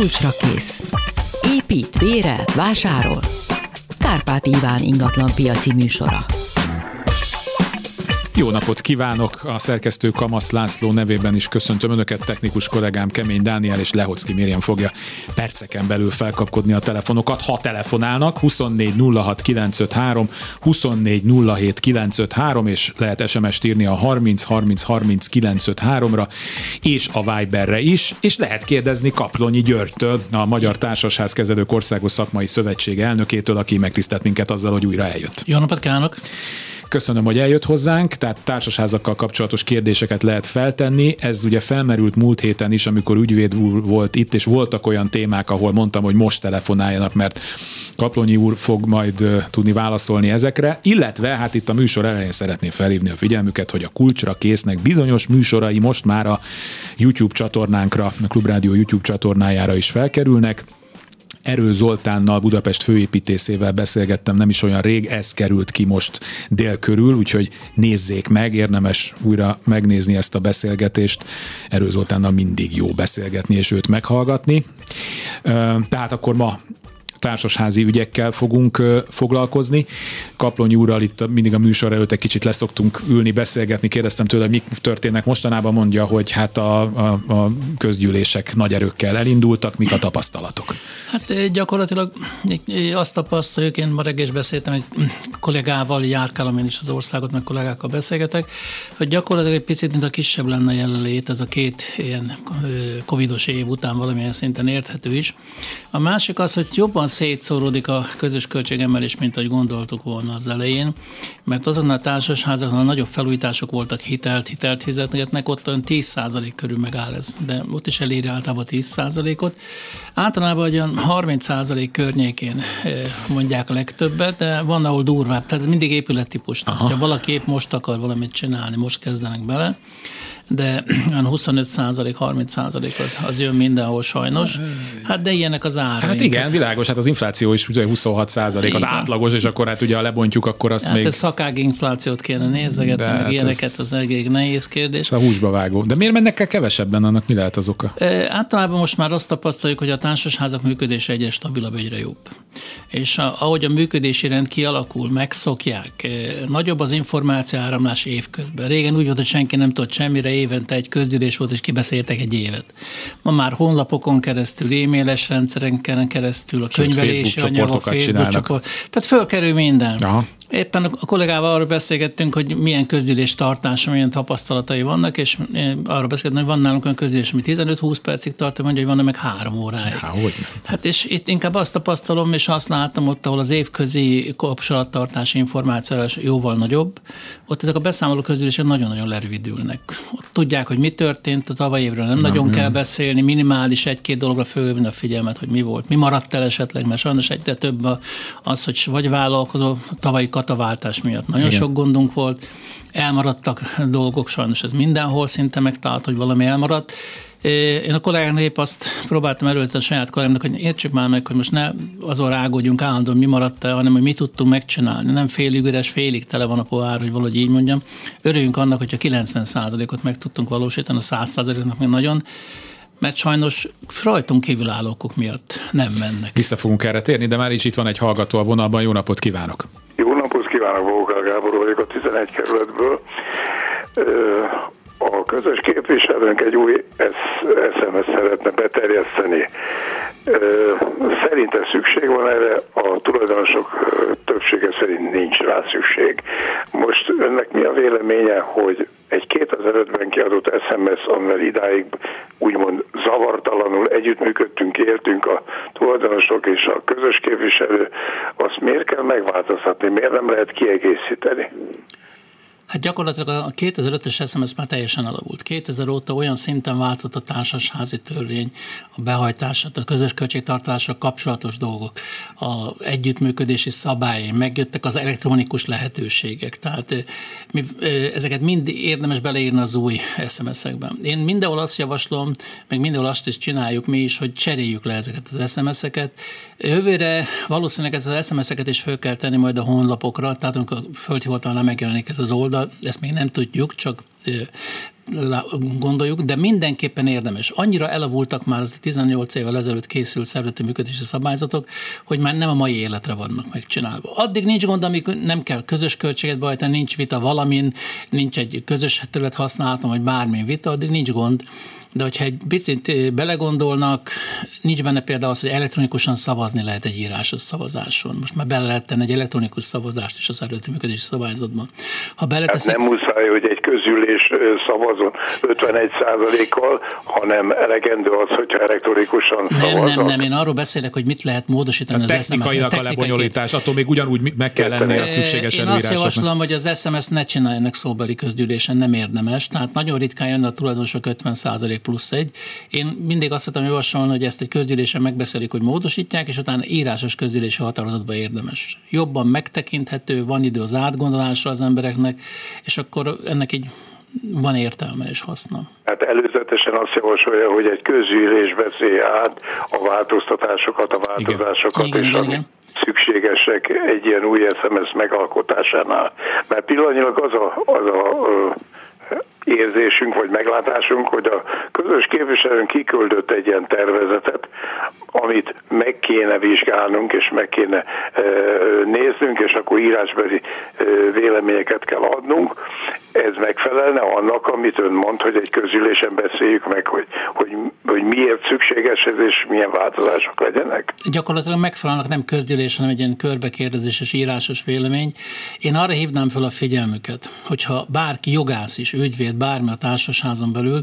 kulcsra kész. Épít, bérel, vásárol. Kárpáti Iván ingatlan piaci műsora. Jó napot kívánok! A szerkesztő Kamasz László nevében is köszöntöm Önöket, technikus kollégám Kemény Dániel és Lehocki Mérjen fogja perceken belül felkapkodni a telefonokat, ha telefonálnak, 2406953, 2407953, és lehet SMS-t írni a 303030953-ra, és a Viberre is, és lehet kérdezni Kaplonyi Györgytől, a Magyar Társasház Kezelő Kországos Szakmai Szövetsége elnökétől, aki megtisztelt minket azzal, hogy újra eljött. Jó napot kívánok! Köszönöm, hogy eljött hozzánk, tehát társasházakkal kapcsolatos kérdéseket lehet feltenni. Ez ugye felmerült múlt héten is, amikor ügyvéd úr volt itt, és voltak olyan témák, ahol mondtam, hogy most telefonáljanak, mert Kaplonyi úr fog majd tudni válaszolni ezekre, illetve hát itt a műsor elején szeretném felhívni a figyelmüket, hogy a kulcsra késznek bizonyos műsorai most már a YouTube csatornánkra, a Klubrádió YouTube csatornájára is felkerülnek. Erő Zoltánnal, Budapest főépítészével beszélgettem nem is olyan rég, ez került ki most dél körül, úgyhogy nézzék meg, érdemes újra megnézni ezt a beszélgetést. Erő Zoltánnal mindig jó beszélgetni és őt meghallgatni. Tehát akkor ma társasházi ügyekkel fogunk foglalkozni. Kaplonyi úrral itt mindig a műsor előtt egy kicsit leszoktunk ülni, beszélgetni. Kérdeztem tőle, hogy mik történnek mostanában, mondja, hogy hát a közgyűlések nagy erőkkel elindultak. Mik a tapasztalatok? Hát gyakorlatilag azt tapasztaljuk, én ma reggel is beszéltem egy kollégával, járkálom én is az országot, meg kollégákkal beszélgetek, hogy gyakorlatilag egy picit, mint a kisebb lenne jelenlét, ez a két ilyen covidos év után valamilyen szinten érthető is. A másik az, hogy jobban szétszóródik a közös költségemelés, mint ahogy gondoltuk volna az elején, mert azoknál a társasházaknál nagyobb felújítások voltak, hitelt fizetnek, ott olyan 10% körül megáll ez, de ott is eléri általában 10%-ot. Általában olyan 30% környékén mondják a legtöbbet, de van, ahol durvább, tehát mindig épülettípus. Ha valaki épp most akar valamit csinálni, most kezdenek bele, de olyan 25%-30% az jön mindenhol sajnos. Hát de ilyenek az ára. Hát igen, világos, hát az infláció is ugye 26% az átlagos, és akkor hát ugye ha lebontjuk, akkor azt hát még... Hát szakág inflációt kéne nézegetni, meg ilyeneket, az elég nehéz kérdés. A húsba vágó. De miért mennek el kevesebben, annak mi lehet az oka? Általában most már azt tapasztaljuk, hogy a társasházak működése egyre stabilabb, egyre jobb. És ahogy a működési rend kialakul, megszokják, nagyobb az információ áramlás évközben. Régen úgy volt, hogy senki nem tudott semmire, évente egy közgyűlés volt, és kibeszéltek egy évet. Ma már honlapokon keresztül, e-mailes rendszereken keresztül, a könyvelési anyagok, Facebook csoport. Tehát fölkerül minden. Aha. Éppen a kollégával arról beszélgettünk, hogy milyen közgyűlés tartása, milyen tapasztalatai vannak, és arról beszélgettünk, hogy van nálunk olyan közgyűlés, ami 15-20 percig tart, mondja, hogy van meg 3 óráig. Hát és itt inkább azt tapasztalom, és azt látom ott, ahol az évközi kapcsolattartási információs jóval nagyobb, ott ezek a beszámoló közgyűlések nagyon-nagyon lerövidülnek. Ott tudják, hogy mi történt, a tavaly évről nem nagyon kell beszélni, minimális egy-két dologra fölhívni a figyelmet, hogy mi volt, mi maradt el esetleg, mert sajnos egyre több az, hogy vagy vállalkozó, tavalyi kataváltás miatt nagyon sok gondunk volt, elmaradtak dolgok, sajnos ez mindenhol szinte megtalált, hogy valami elmaradt. Én a kollégának épp azt próbáltam előtt a saját kollégámnak, hogy értsük már meg, hogy most ne azon rágódjunk állandóan, mi maradt el, hanem hogy mi tudtunk megcsinálni. Nem félig üres, félig tele van a pohár, hogy valahogy így mondjam. Örüljünk annak, hogyha 90%-ot meg tudtunk valósítani, a 100%-nak még nagyon, mert sajnos rajtunk kívülálló okok miatt nem mennek. Vissza fogunk erre térni, de már is itt van egy hallgató a vonalban. Jó napot kívánok! Jó napot kívánok, Vókel Gábor vagyok a 11 kerületből. A közös képviselőnk egy új SMS-t szeretne beterjeszteni. Szerintem szükség van erre, a tulajdonosok többsége szerint nincs rá szükség. Most önnek mi a véleménye, hogy egy 2005-ben kiadott SMS, amivel idáig úgymond zavartalanul együttműködtünk, értünk a tulajdonosok és a közös képviselő, azt miért kell megváltoztatni, miért nem lehet kiegészíteni? Hát gyakorlatilag a 2005-ös SMS már teljesen elavult. 2000 óta olyan szinten váltott a társasházi törvény, a behajtását, a közös költségtartásra kapcsolatos dolgok, a együttműködési szabályai, megjöttek az elektronikus lehetőségek. Tehát ezeket mind érdemes beleírni az új SMS-ekben. Én mindenhol azt javaslom, meg mindenhol azt is csináljuk mi is, hogy cseréljük le ezeket az SMS-eket. Jövőre valószínűleg ezt az SMS-eket is föl kell tenni majd a honlapokra, tehát amikor földhivatalnál megjelenik ez az oldal, ezt még nem tudjuk, csak gondoljuk, de mindenképpen érdemes. Annyira elavultak már az 18 évvel ezelőtt készült szervezeti működési szabályzatok, hogy már nem a mai életre vannak megcsinálva. Addig nincs gond, amíg nem kell közös költséget behajtani, nincs vita valamin, nincs egy közös terület használatom, vagy bármilyen vita, addig nincs gond. De hogyha egy picit belegondolnak, nincs benne például az, hogy elektronikusan szavazni lehet egy írásos szavazáson. Most már bele lehet tenni egy elektronikus szavazást is a szervezeti működési szabályzatban. Ha beleteszik... Hát nem muszáj, hogy egy közülés szavazon 51%-kal, hanem elegendő az, hogyha elektronikusan szavaznak. Nem, én arról beszélek, hogy mit lehet módosítani az SMS-t. Technikailag a lebonyolítás, attól még ugyanúgy meg kell lenni a szükségesen írásoknak. Én azt javaslom, hogy az SMS-t ne csináljanak szóbeli közgyűlésen, nem érdemes. Tehát nagyon ritkán jön a tulajdonosok 50% plusz egy. Én mindig azt szoktam javasolni, hogy ezt egy közgyűlésen megbeszélik, hogy módosítják, és utána írásos közgyűlési határozatba érdemes. Jobban megtekinthető, van idő az átgondolásra az embereknek, és akkor ennek így van értelme és haszna. Hát előzetesen azt javasolja, hogy egy közgyűlés beszélje át a változtatásokat, igen. Szükségesek egy ilyen új SMS megalkotásánál. Mert pillanatnyilag az a érzésünk vagy meglátásunk, hogy a közös képviselőnk kiküldött egy ilyen tervezetet, amit meg kéne vizsgálnunk, és meg kéne néznünk, és akkor írásbeli véleményeket kell adnunk. Ez megfelelne annak, amit ön mond, hogy egy közülésen beszéljük meg, hogy miért szükséges ez, és milyen változások legyenek? Gyakorlatilag megfelelnek nem közgyűlés, hanem egy ilyen körbekérdezéses írásos vélemény. Én arra hívnám fel a figyelmüket, hogyha bárki jogász is, ügyvéd, bármi a társasházon belül,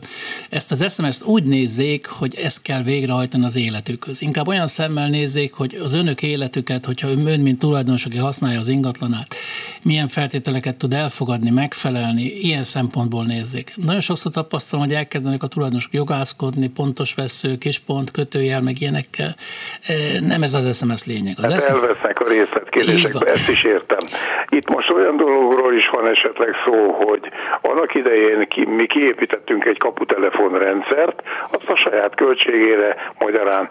ezt az SMS-t úgy nézzék, hogy ezt kell végrehajtani az életükhöz. Inkább olyan szemmel nézzék, hogy az önök életüket, hogyha ön, mint tulajdonos, aki használja az ingatlanát, milyen feltételeket tud elfogadni, megfelelni, ilyen szempontból nézzék. Nagyon sokszor tapasztalom, hogy elkezdenek a tulajdonosok jogászkodni, pontos vesző, kispont, kötőjel, meg ilyenekkel. Nem ez az SMS lényeg. Elvesznek a részletkérdésekbe, ezt is értem. Itt most olyan dologról is van esetleg szó, hogy annak idején mi kiépítettünk egy kaputelefonrendszert, azt a saját költségére, magyarán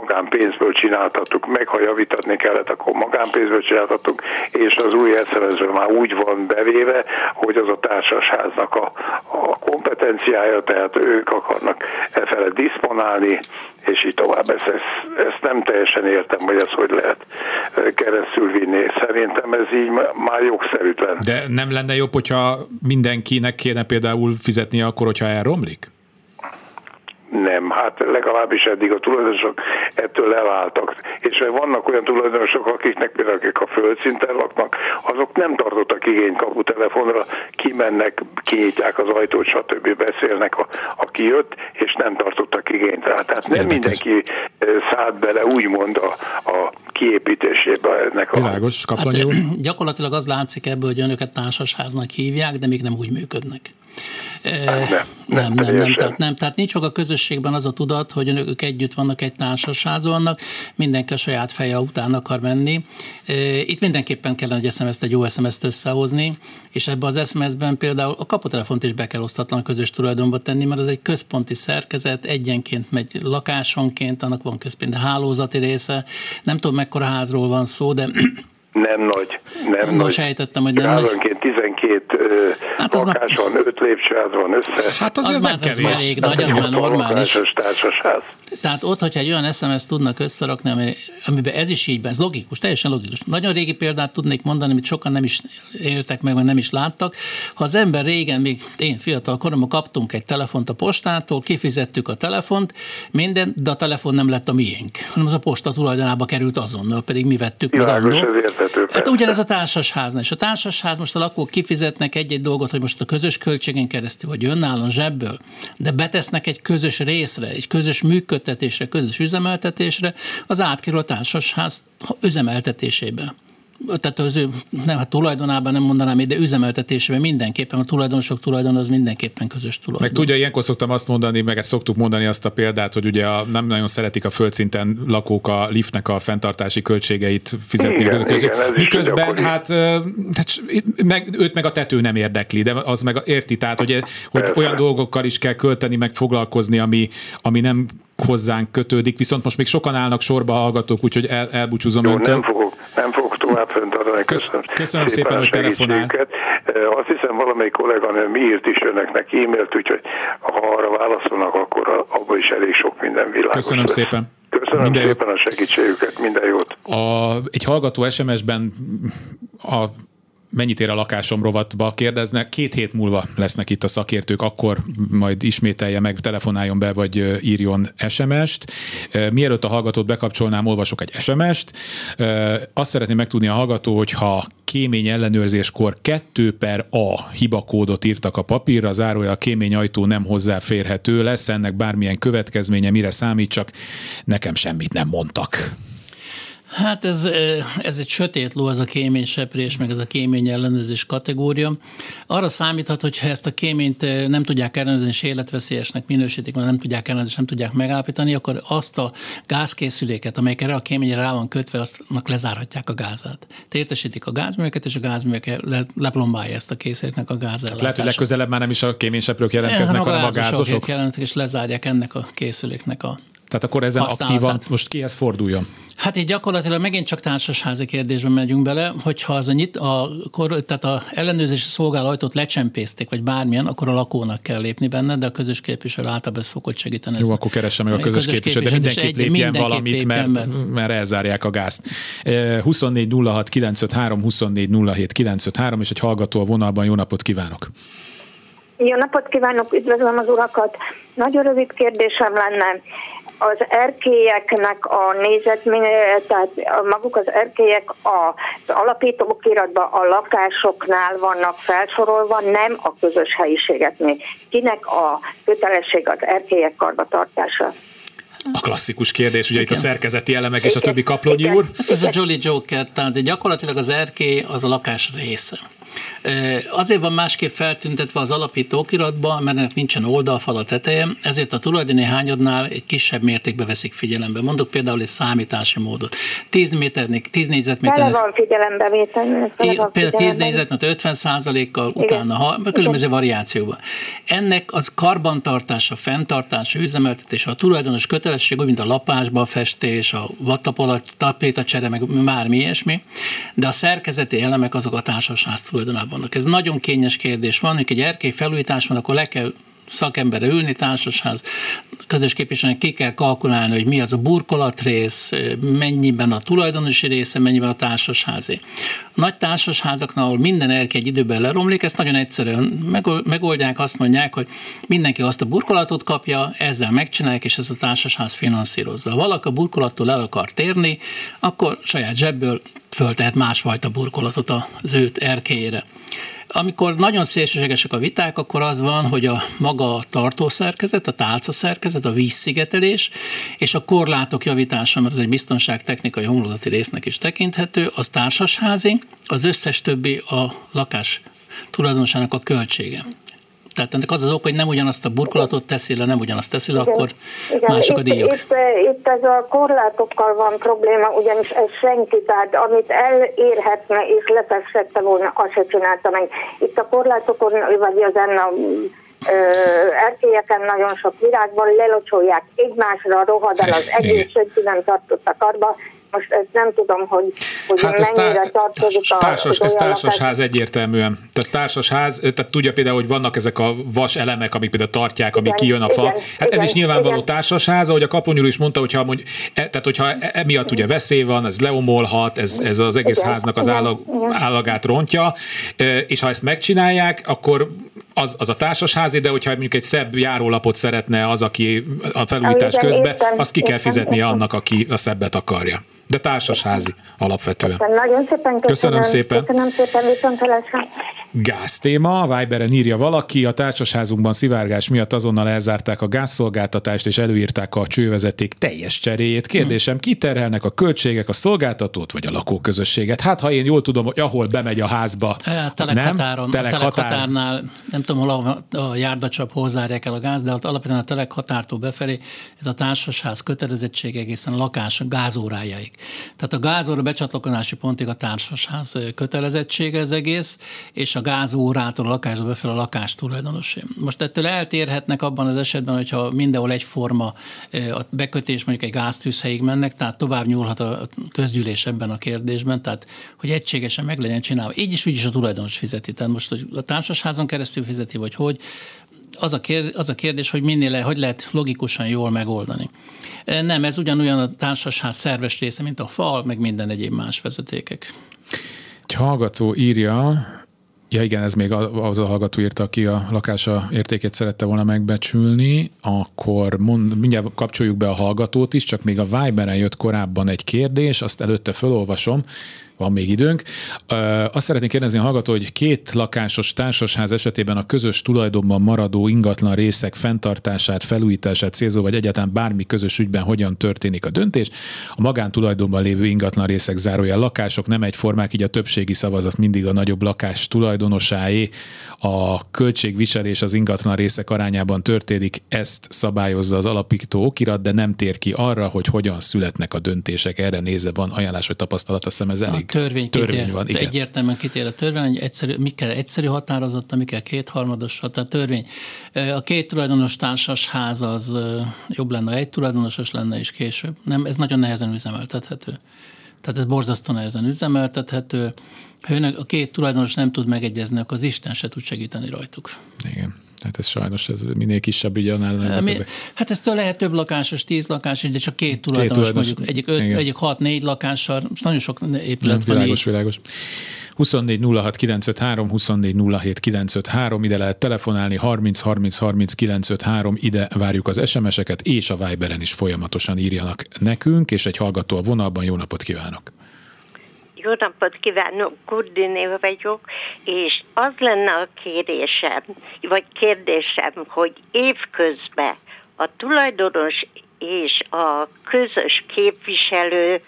magánpénzből csináltattuk meg, ha javítatni kellett, akkor magánpénzből csináltattuk, és az új SMS-ből már úgy van bevéve, hogy az a társasháznak a kompetenciája, tehát ők akarnak efele diszponálni, és így tovább. Ezt nem teljesen értem, hogy ezt hogy lehet keresztül vinni. Szerintem ez így már jogszerűtlen. De nem lenne jobb, hogyha mindenkinek kéne például fizetnie akkor, hogyha elromlik? Nem, hát legalábbis eddig a tulajdonosok ettől elváltak. És vannak olyan tulajdonosok, akiknek például akik a földszinten laknak, azok nem tartottak igényt kaputelefonra, kimennek, kinyitják az ajtót, stb. Beszélnek, aki jött, és nem tartottak igényt rá. Tehát nem mindenki szállt bele úgymond a kiépítésébe ennek a... Világos, Kaplonyi úr. Hát, gyakorlatilag az látszik ebből, hogy önöket társasháznak hívják, de még nem úgy működnek. Tehát nincs maga a közösségben az a tudat, hogy önök együtt vannak, egy társasházban vannak, mindenki a saját feje után akar menni. Itt mindenképpen kellene egy SMS-t, egy jó SMS-t összehozni, és ebbe az SMS-ben például a kaputelefont is be kell osztatlan közös tulajdonba tenni, mert az egy központi szerkezet, egyenként megy lakásonként, annak van központi hálózati része, nem tudom mekkora házról van szó, de... Nem nagy. Most ejtettem, hogy nem nagy. 12 lakás van, 5 lépcsőház van össze. Hát az már elég nagy, az már normális. Tehát ott, hogyha egy olyan SMS-t tudnak összerakni, amiben ez is így van, ez logikus, teljesen logikus. Nagyon régi példát tudnék mondani, amit sokan nem is éltek meg, vagy nem is láttak. Ha az ember régen, még én fiatal koromban kaptunk egy telefont a postától, kifizettük a telefont, minden, de a telefon nem lett a miénk, hanem az a posta tulajdonába került azonnal, pedig mi vettük meg annól. Hát ugyanez a társasháznál, és a társasház most a lakók kifizetnek egy-egy dolgot, hogy most a közös költségen keresztül, vagy önállóan zsebből, de betesznek egy közös részre, egy közös működtetésre, közös üzemeltetésre, az átkerül a társasház üzemeltetésébe. Tehát az ő, nem, hát tulajdonában nem mondanám én, de üzemeltetésében mindenképpen, a tulajdonosok tulajdon az mindenképpen közös tulajdon. Meg tudja, ilyenkor szoktam azt mondani, meg ezt szoktuk mondani azt a példát, hogy ugye nem nagyon szeretik a földszinten lakók a liftnek a fenntartási költségeit fizetni. Igen, miközben őt meg a tető nem érdekli, de az meg érti, tehát hogy olyan dolgokkal is kell költeni, meg foglalkozni, ami nem hozzánk kötődik, viszont most még sokan állnak sorba hallgatók, úgyhogy elbúcsúzom. Jó, nem fogok tovább fenntartani. Köszönöm szépen, hogy telefonált. Azt hiszem, valamelyik kollega kolléganőm írt is önöknek e-mailt, úgyhogy ha arra válaszolnak, akkor abban is elég sok minden világos. Köszönöm szépen. Köszönöm szépen a segítségüket, minden jót. Egy hallgató SMS-ben mennyit ér a lakásom rovatba kérdeznek, 2 hét múlva lesznek itt a szakértők, akkor majd ismételje meg, telefonáljon be, vagy írjon SMS-t. Mielőtt a hallgatót bekapcsolnám, olvasok egy SMS-t. Azt szeretném megtudni a hallgató, hogyha kémény ellenőrzéskor 2/A hibakódot írtak a papírra, zárója a kémény ajtó nem hozzáférhető lesz, ennek bármilyen következménye, mire számítsak, nekem semmit nem mondtak. Hát ez egy sötét ló, ez a kéményseprés, meg ez a kémény ellenőrzés kategória. Arra számíthat, hogy ha ezt a kéményt nem tudják ellenőrizni, és életveszélyesnek minősítik, mert nem tudják ellenőrizni, nem tudják megállapítani, akkor azt a gázkészüléket, amelyik erre a kéményre rá van kötve, aztnak lezárhatják a gázát. Értesítik a gázműveket, és a gázművek leplombálja ezt a készüléknek a gázellátását. Lehet, hogy legközelebb már nem is a kéményseprők jelentkeznek, hanem a gázosok jelentkeznek, és lezárják ennek a készüléknek a... Tehát akkor ezen aktívan most kihez forduljon? Hát így gyakorlatilag megint csak társasházi kérdésben megyünk bele, hogyha az a ellenőrzési szolgálajtót lecsempészték, vagy bármilyen, akkor a lakónak kell lépni benne, de a közös képviselő általában szokott segíteni. Jó, akkor keresse meg a közös képviselőt, de mindenképp lépjen valamit, mert elzárják a gázt. 24 06 953, 24 07 953, és egy hallgató a vonalban. Jó napot kívánok! Jó napot kívánok, üdvözlöm az urakat! Nagyon rövid kérdésem lenne. Az erkélyeknek a nézetménye, tehát maguk az erkélyek az alapítókiratban a lakásoknál vannak felsorolva, nem a közös helyiségeknél. Kinek a kötelesség az erkélyek karbantartása? A klasszikus kérdés, ugye igen. Itt a szerkezeti elemek és a többi, Kaplonyi úr? Ez a Jolly Joker, tehát gyakorlatilag az erkély az a lakás része. Azért van másképp feltüntetve az alapító okiratban, mert ennek nincsen oldalfal a teteje, ezért a tulajdoni hányadnál egy kisebb mértékben veszik figyelembe. Mondok például egy számítási módot. 10 négyzetméternek. Tele van figyelembe vételnek. Például 10 négyzetmet 50%-kal utána, különböző variációban. Ennek az karbantartása, fenntartása, üzemeltetése, a tulajdonos kötelesség, úgy mint a lapásba, a festés, a vattapolat, tapétacsere, meg már mi ilyesmi, de a szerkezeti elemek azok a társasház tulajdonában vannak. Ez nagyon kényes kérdés van, hogy egy erkély felújítás van, akkor le kell szakemberre ülni, társasház, közös képviselőnek ki kell kalkulálni, hogy mi az a burkolatrész, mennyiben a tulajdonosi része, mennyiben a társasházi. A nagy társasházaknál, ahol minden erkély egy időben leromlik, ezt nagyon egyszerűen megoldják, azt mondják, hogy mindenki azt a burkolatot kapja, ezzel megcsinálják, és ez a társasház finanszírozza. Ha valaki a burkolattól el akar térni, akkor saját zsebből föltehet másfajta burkolatot az őt erkélyére. Amikor nagyon szélsőségesek a viták, akkor az van, hogy a maga a tartószerkezet, a tálcaszerkezet, a vízszigetelés és a korlátok javítása, mert ez egy biztonságtechnikai homlokzati résznek is tekinthető, az társasházi, az összes többi a lakás tulajdonosának a költsége. Tehát ennek az az oka, hogy nem ugyanazt a burkolatot teszi le, igen, akkor igen, mások a díjak. Itt ez a korlátokkal van probléma, ugyanis ez senki, tehát amit elérhetne és leteszette volna, azt se csinálta meg. Itt a korlátokon, vagy ezen a erkélyeken nagyon sok virágban lelocsolják egymásra, rohad el az egész, senki nem tartott a karba. Most ezt nem tudom, hogy hát mennyire tartozik a... Ez társasház egyértelműen. Ez társasház, tehát tudja például, hogy vannak ezek a vas elemek, amik például tartják, amik kijön a fa. Ez is nyilvánvaló társasház, ahogy a Kaplonyi úr is mondta, hogyha emiatt ugye veszély van, ez leomolhat, ez az egész háznak az állagát rontja, és ha ezt megcsinálják, akkor az a társasházé, de hogyha mondjuk egy szebb járólapot szeretne az, aki a felújítás közben, azt ki kell fizetnie annak, aki a szebbet akarja. De társasházi alapvetően. Nagyon szépen köszönöm szépen. Köszönöm szépen, viszontlátásra. Gáztéma, Viberen írja valaki, a társasházunkban szivárgás miatt azonnal elzárták a gázszolgáltatást, és előírták a csővezeték teljes cseréjét. Kérdésem, kiterhelnek a költségek a szolgáltatót, vagy a lakóközösséget? Hát, ha én jól tudom, hogy ahol bemegy a házba, Telekhatárnál, nem tudom, hol a járdacsap hozzárják el a gáz, de alapvetően a telekhatártól befelé ez a társasház kötelezettség egészen a lakás gázórájáig. Tehát a gázóra becsatlakozási pontig a társasház kötelezettsége az egész, és a gázórától a lakásba fel a lakástulajdonosé. Most ettől eltérhetnek abban az esetben, hogyha mindenhol egyforma a bekötés, mondjuk egy gáztűzhelyig mennek, tehát tovább nyúlhat a közgyűlés ebben a kérdésben, tehát hogy egységesen meg legyen csinálva. Így is úgyis a tulajdonos fizeti. Tehát most, hogy a társasházon keresztül fizeti, vagy hogy, az a kérdés, hogy hogy lehet logikusan jól megoldani. Nem, ez ugyanolyan a társasház szerves része, mint a fal, meg minden egyéb más vezetékek. Egy hallgató írja, ja igen, ez még az a hallgató írta, aki a lakása értékét szerette volna megbecsülni, akkor mindjárt kapcsoljuk be a hallgatót is, csak még a Viberen jött korábban egy kérdés, azt előtte felolvasom, van még időnk. Azt szeretnék kérdezni a hallgató, hogy két lakásos társasház esetében a közös tulajdonban maradó ingatlan részek fenntartását, felújítását célzó, vagy egyáltalán bármi közös ügyben hogyan történik a döntés. A magántulajdonban lévő ingatlan részek zárójel lakások nem egyformák, így a többségi szavazat mindig a nagyobb lakás tulajdonosáé. A költségviselés az ingatlan részek arányában történik, ezt szabályozza az alapító okirat, de nem tér ki arra, hogy hogyan születnek a döntések. Erre nézve van ajánlás vagy tapasztalat, azt hiszem ez elég. Törvény van, igen. Egyértelműen kitér a törvény, mi kell egyszerű határozottan, mi kell kétharmadosra, tehát törvény. A két tulajdonos társasház az jobb lenne, egy tulajdonosos lenne is később. Nem, ez nagyon nehezen üzemeltethető. Tehát ez borzasztó nehezen üzemeltethető. Ha a két tulajdonos nem tud megegyezni, akkor az Isten se tud segíteni rajtuk. Igen. Hát ez sajnos ez minél kisebb ügy annál. Hát ez lehet több lakásos, 10 lakásos, de csak két tulajdonos mondjuk. Egyik 6-4 lakással, most nagyon sok épület van. Világos. 24 06 953, 24 07 953, ide lehet telefonálni, 30 30 30 953, ide várjuk az SMS-eket, és a Viberen is folyamatosan írjanak nekünk, és egy hallgató a vonalban, jó napot kívánok! Jó napot kívánok, Kurdiné vagyok, és az lenne a kérdésem, hogy évközben a tulajdonos és a közös képviselő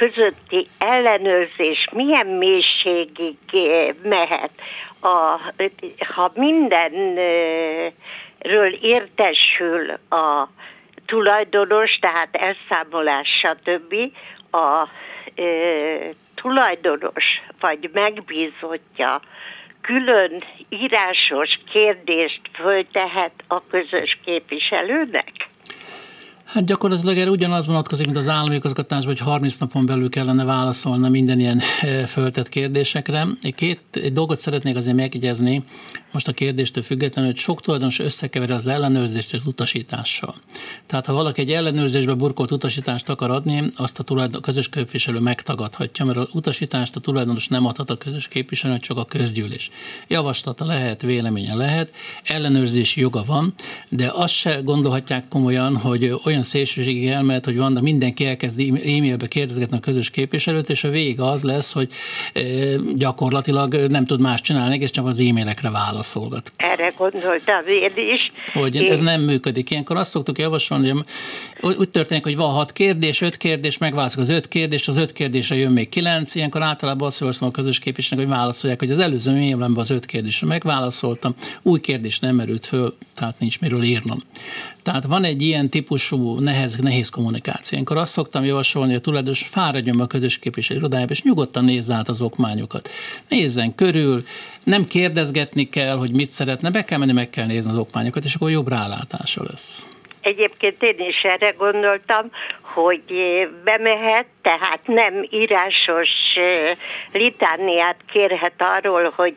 közötti ellenőrzés milyen mélységig mehet. Ha mindenről értesül a tulajdonos, tehát elszámolás, stb., a tulajdonos vagy megbízottja külön írásos kérdést föltehet a közös képviselőnek? Hát gyakorlatilag erre ugyanaz vonatkozik, mint az állami igazgatásban, hogy 30 napon belül kellene válaszolni minden ilyen föltett kérdésekre. Egy dolgot szeretnék azért megjegyezni, most a kérdéstől függetlenül, hogy sok tulajdonos összekeveri az ellenőrzést és utasítással. Tehát ha valaki egy ellenőrzésbe burkolt utasítást akar adni, azt a közös képviselő megtagadhatja, mert az utasítást a tulajdonos nem adhat a közös képviselő, csak a közgyűlés. Javaslata lehet, véleménye lehet, ellenőrzési joga van, de azt se gondolhatják komolyan, hogy olyan szélsőségig elmehet, hogy van, de mindenki elkezd e-mailbe kérdezgetni a közös képviselőt, és a végig az lesz, hogy gyakorlatilag nem tud más csinálni, és csak az e-mailekre válaszolgat. Erre gondoltam én is. Hogy ez nem működik. Ilyenkor azt szoktuk javasolni, hogy úgy történik, hogy van 6 kérdés, 5 kérdés, megválaszol az 5 kérdést, az 5 kérdésre jön még 9, ilyenkor általában azt javaslom a közös képviselőnek, hogy válaszolják, hogy az előző e-mailemben az 5 kérdésre megválaszoltam, új kérdés nem merült föl, tehát nincs miről írnom. Tehát van egy ilyen típusú nehéz kommunikáció. Ilyenkor azt szoktam javasolni, hogy a tulajdonos fáradjon be a közös képviselő irodájába, és nyugodtan nézze át az okmányokat. Nézzen körül, nem kérdezgetni kell, hogy mit szeretne, be kell menni, meg kell nézni az okmányokat, és akkor jobb rálátása lesz. Egyébként én is erre gondoltam, hogy bemehet, tehát nem írásos litániát kérhet arról, hogy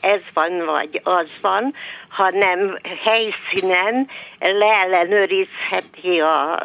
ez van vagy az van, hanem helyszínen leellenőrizheti a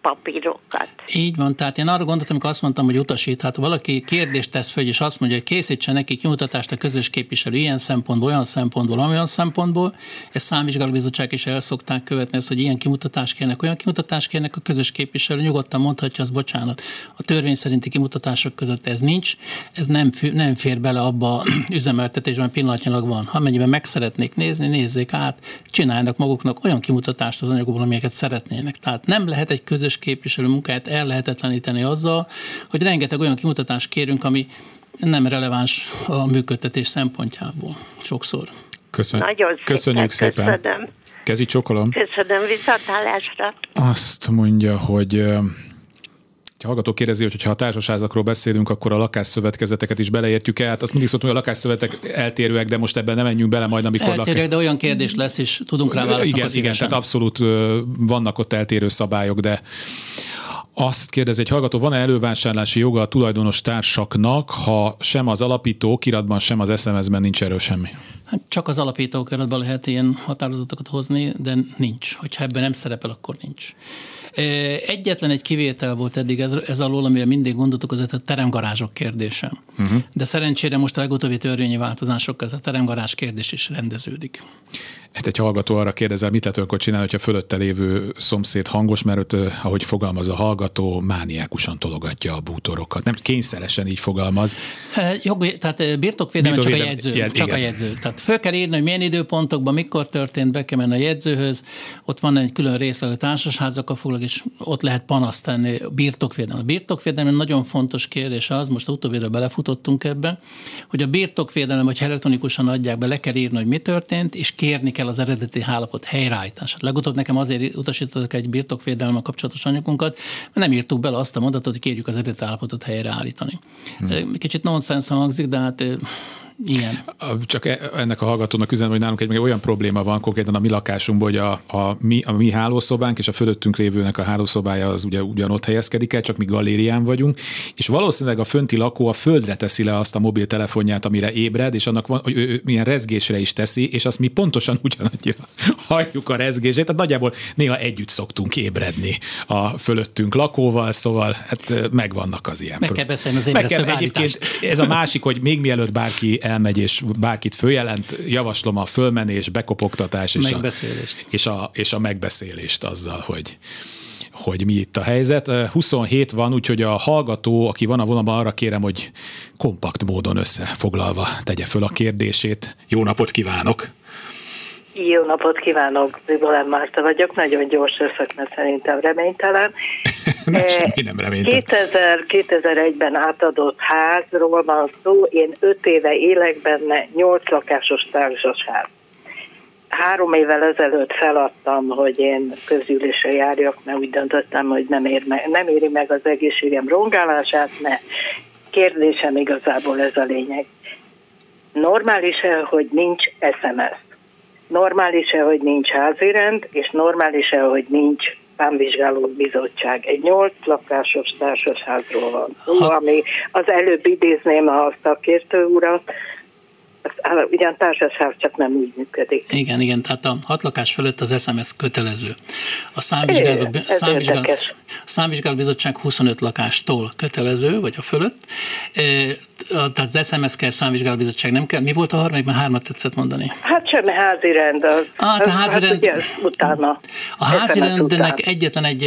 papírokat. Így van, tehát én arra gondoltam, amikor azt mondtam, hogy utasít, hát valaki kérdést tesz föl, és azt mondja, hogy készítse neki kimutatást a közös képviselő ilyen szempontból, olyan szempontból, amolyan szempontból. Ezt számvizsgálóbizottság is el szokták követni, ezt, hogy ilyen kimutatást kérnek, olyan kimutatást kérnek, a közös képviselő nyugodtan mondhatja, az bocsánat. A törvény szerinti kimutatások között ez nincs, ez nem fér bele abba a üzemeltetésben, pillanatnyilag van. Ha mennyiben meg szeretnék nézni, nézzék át, csinálnak maguknak olyan kimutatást az anyagokból, amiket szeretnének. Tehát nem lehet egy közös képviselő munkáját ellehetetleníteni azzal, hogy rengeteg olyan kimutatást kérünk, ami nem releváns a működtetés szempontjából. Sokszor. Köszönjük szépen. Köszönöm. Kezi csokolom. Köszönöm, viszontlátásra. Azt mondja, hogy hallgató kérdezi, hogy ha a társasházakról beszélünk, akkor a lakásszövetkezeteket is beleértjük-e? Hát azt mindig szoktunk, hogy a lakásszövetek eltérőek, de most ebben nem menjünk bele majd, amikor eltérőek, de olyan kérdés lesz, és tudunk rá válaszolni. Igen, tehát abszolút vannak ott eltérő szabályok, de azt kérdezi egy hallgató, van-e elővásárlási joga a tulajdonos társaknak, ha sem az alapító kiratban, sem az SMS-ben nincs erről semmi? Hát csak az alapító kiratban lehet ilyen határozatokat hozni, de nincs. Hogyha ebben nem szerepel, akkor nincs. Egyetlen egy kivétel volt eddig ez alól, amire mindig gondoltuk, az a teremgarázsok kérdése. Uh-huh. De szerencsére most a legutóbbi törvényi változásokkal ez a teremgarázs kérdés is rendeződik. Hát egy hallgató arra kérdezel, mit lehet olyankor csinálni, hogyha fölötte lévő szomszéd hangos, mert őt, ahogy fogalmaz a hallgató, mániákusan tologatja a bútorokat. Nem kényszeresen így fogalmaz. Tehát birtokvédelme csak a jegyző. Tehát föl kell írni, hogy milyen időpontokban, mikor történt, be kell menni a jegyzőhöz. Ott van egy külön részleg, a társasházakkal foglalkozik, és ott lehet panaszt tenni a birtokvédelme. A birtokvédelem nagyon fontos kérdés az, most utóvéről belefutottunk ebbe, hogy a birtokvédelem, hogy elektronikusan adják be, le kell írni, hogy mi történt, és kérni kell az eredeti állapot helyreállítását. Legutóbb nekem azért utasítottak egy birtokvédelemmel kapcsolatos anyagunkat, mert nem írtuk bele azt a mondatot, hogy kérjük az eredeti állapotot helyreállítani. Kicsit nonsens hangzik, de hát igen. Csak ennek a hallgatónak üzenem, hogy nálunk egy olyan probléma van konkrétan a mi lakásunkban, hogy a mi hálószobánk és a fölöttünk lévőnek a hálószobája az ugye ugyanott helyezkedik el, csak mi galérián vagyunk, és valószínűleg a fönti lakó a földre teszi le azt a mobiltelefonját, amire ébred, és annak van, hogy ő milyen rezgésre is teszi, és azt mi pontosan ugyanannyira halljuk a rezgését, tehát nagyjából néha együtt szoktunk ébredni a fölöttünk lakóval, szóval hát megvannak az ilyen. Meg kell beszélni az ébresztő állítást. Ez a másik, hogy még mielőtt bárki elmegy és bárkit följelent, javaslom a fölmenés, bekopogtatás és a megbeszélést azzal, hogy mi itt a helyzet. 27 van, úgyhogy a hallgató, aki van a vonalban, arra kérem, hogy kompakt módon összefoglalva tegye föl a kérdését. Jó napot kívánok! Jó napot kívánok! Zibola Márta vagyok, nagyon gyors összök, mert szerintem reménytelen. Mert semmi nem reménytelen. 2001-ben átadott házról van szó, én 5 éve élek benne, 8 lakásos társasház. 3 évvel ezelőtt feladtam, hogy én közgyűlésre járjak, mert úgy döntöttem, hogy nem éri meg az egészségem rongálását, mert kérdésem igazából ez a lényeg. Normális-e, hogy nincs SMS? Normális-e, hogy nincs házirend, és normális-e, hogy nincs számvizsgáló bizottság. Egy 8 lakásos társasházról van szó, ami az előbb idézném a szakértő urat, ugyan társasház csak nem úgy működik. Igen, tehát a 6 lakás fölött az SMS kötelező. A számvizsgáló bizottság 25 lakástól kötelező, vagy a fölött. Tehát az SMS kell, számvizsgáló bizottság nem kell. Mi volt a harmadik? Már 3-at tetszett mondani. Hát semmi házirend. A házirendnek egyetlen egy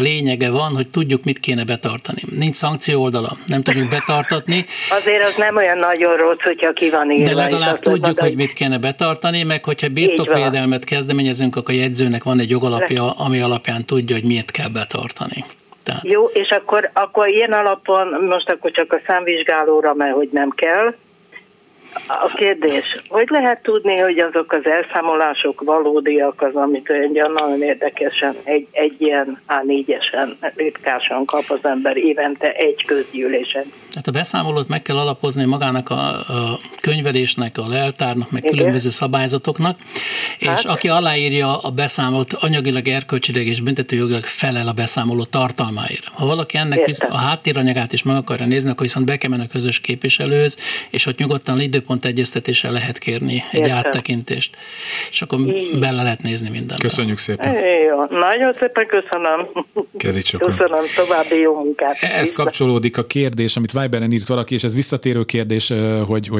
lényege van, hogy tudjuk, mit kéne betartani. Nincs szankció oldala, nem tudjuk betartatni. Azért az nem olyan nagyon rossz, hogyha ki van írva. De legalább tudjuk, hogy mit kéne betartani, meg hogyha birtokvédelmet kezdeményezünk, akkor a jegyzőnek van egy jogalapja, ami alapján tudja, hogy miért kell betartani. Tehát. Jó, és akkor ilyen alapon, most akkor csak a számvizsgálóra, mert hogy nem kell. A kérdés, hogy lehet tudni, hogy azok az elszámolások valódiak az, amit nagyon érdekesen egy ilyen A4-esen ritkásan kap az ember évente egy közgyűlésen? Tehát a beszámolót meg kell alapozni magának a könyvelésnek, a leltárnak, meg különböző szabályzatoknak, és aki aláírja a beszámolót, anyagilag, erkölcsileg és büntetőjogilag felel a beszámoló tartalmáért. Ha valaki ennek a háttéranyagát is meg akarja nézni, akkor viszont be kell menni a közös képviselőhöz, és ott nyugodtan pont egyeztetéssel lehet kérni egy áttekintést, és akkor bele lehet nézni mindenben. Köszönjük szépen. Jó, nagyon szépen köszönöm. Köszönöm, további jó munkát. Ez kapcsolódik a kérdés, amit Viberen írt valaki, és ez visszatérő kérdés, hogy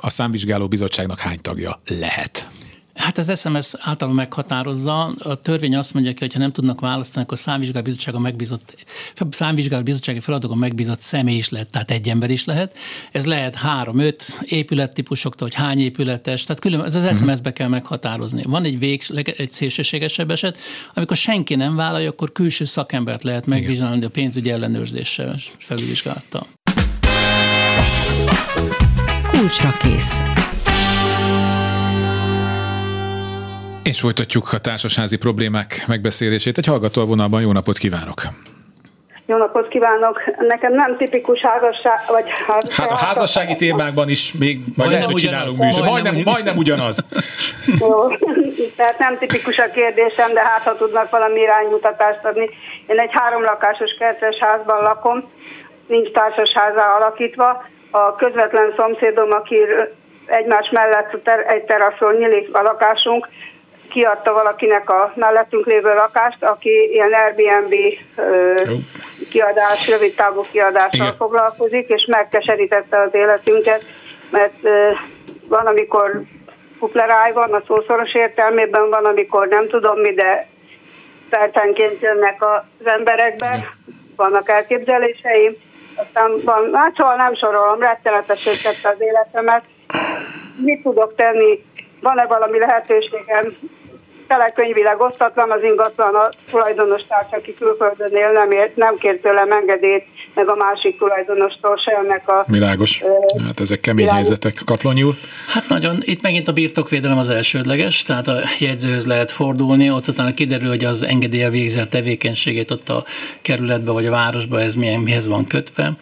a számvizsgáló bizottságnak hány tagja lehet. Hát az SMS általában meghatározza. A törvény azt mondja ki, hogy ha nem tudnak választani, akkor számvizsgáló bizottsági feladaton megbízott személy is lehet, tehát egy ember is lehet. Ez lehet 3-5 épülettípusoktól, hogy hány épületes, tehát külön, ez az SMS-be kell meghatározni. Van egy szélsőségesebb eset, amikor senki nem vállalja, akkor külső szakembert lehet megvizsgálni a pénzügyi ellenőrzéssel és felülvizsgálattal. Kulcsra kész. És folytatjuk a társasházi problémák megbeszélését. Egy hallgató a vonalban, jó napot kívánok! Jó napot kívánok! Nekem nem tipikus házasság, vagy házasság. Hát a házassági témákban is még majdnem csinálunk műsor. Majdnem ugyanaz. Jó, tehát nem tipikus a kérdésem, de hát ha tudnak valami iránymutatást adni. Én egy 3 lakásos kertes házban lakom, nincs társasházá alakítva. A közvetlen szomszédom, aki egymás mellett egy teraszon nyílik a lakásunk, kiadta valakinek a mellettünk lévő lakást, aki ilyen Airbnb kiadás, rövid távú kiadással foglalkozik, és megkeserítette az életünket, mert van, amikor kupleráj van, a szószoros értelmében van, amikor nem tudom mi, de percenként jönnek az emberekbe, vannak elképzeléseim, aztán van, hát soha nem sorolom, rettenetesítette az életemet. Mit tudok tenni? Van-e valami lehetőségem? Telekönyvileg osztatlan az ingatlan, a tulajdonos társa, aki külföldön él, nem kér tőlem engedélyt, meg a másik tulajdonostól se ennek a... Világos. Hát ezek kemény helyzetek. Kaplonyi úr? Hát nagyon, itt megint a birtokvédelem az elsődleges, tehát a jegyzőhöz lehet fordulni, ott utána kiderül, hogy az engedéllyel végzett tevékenységét ott a kerületbe vagy a városba, ez mihez van kötve.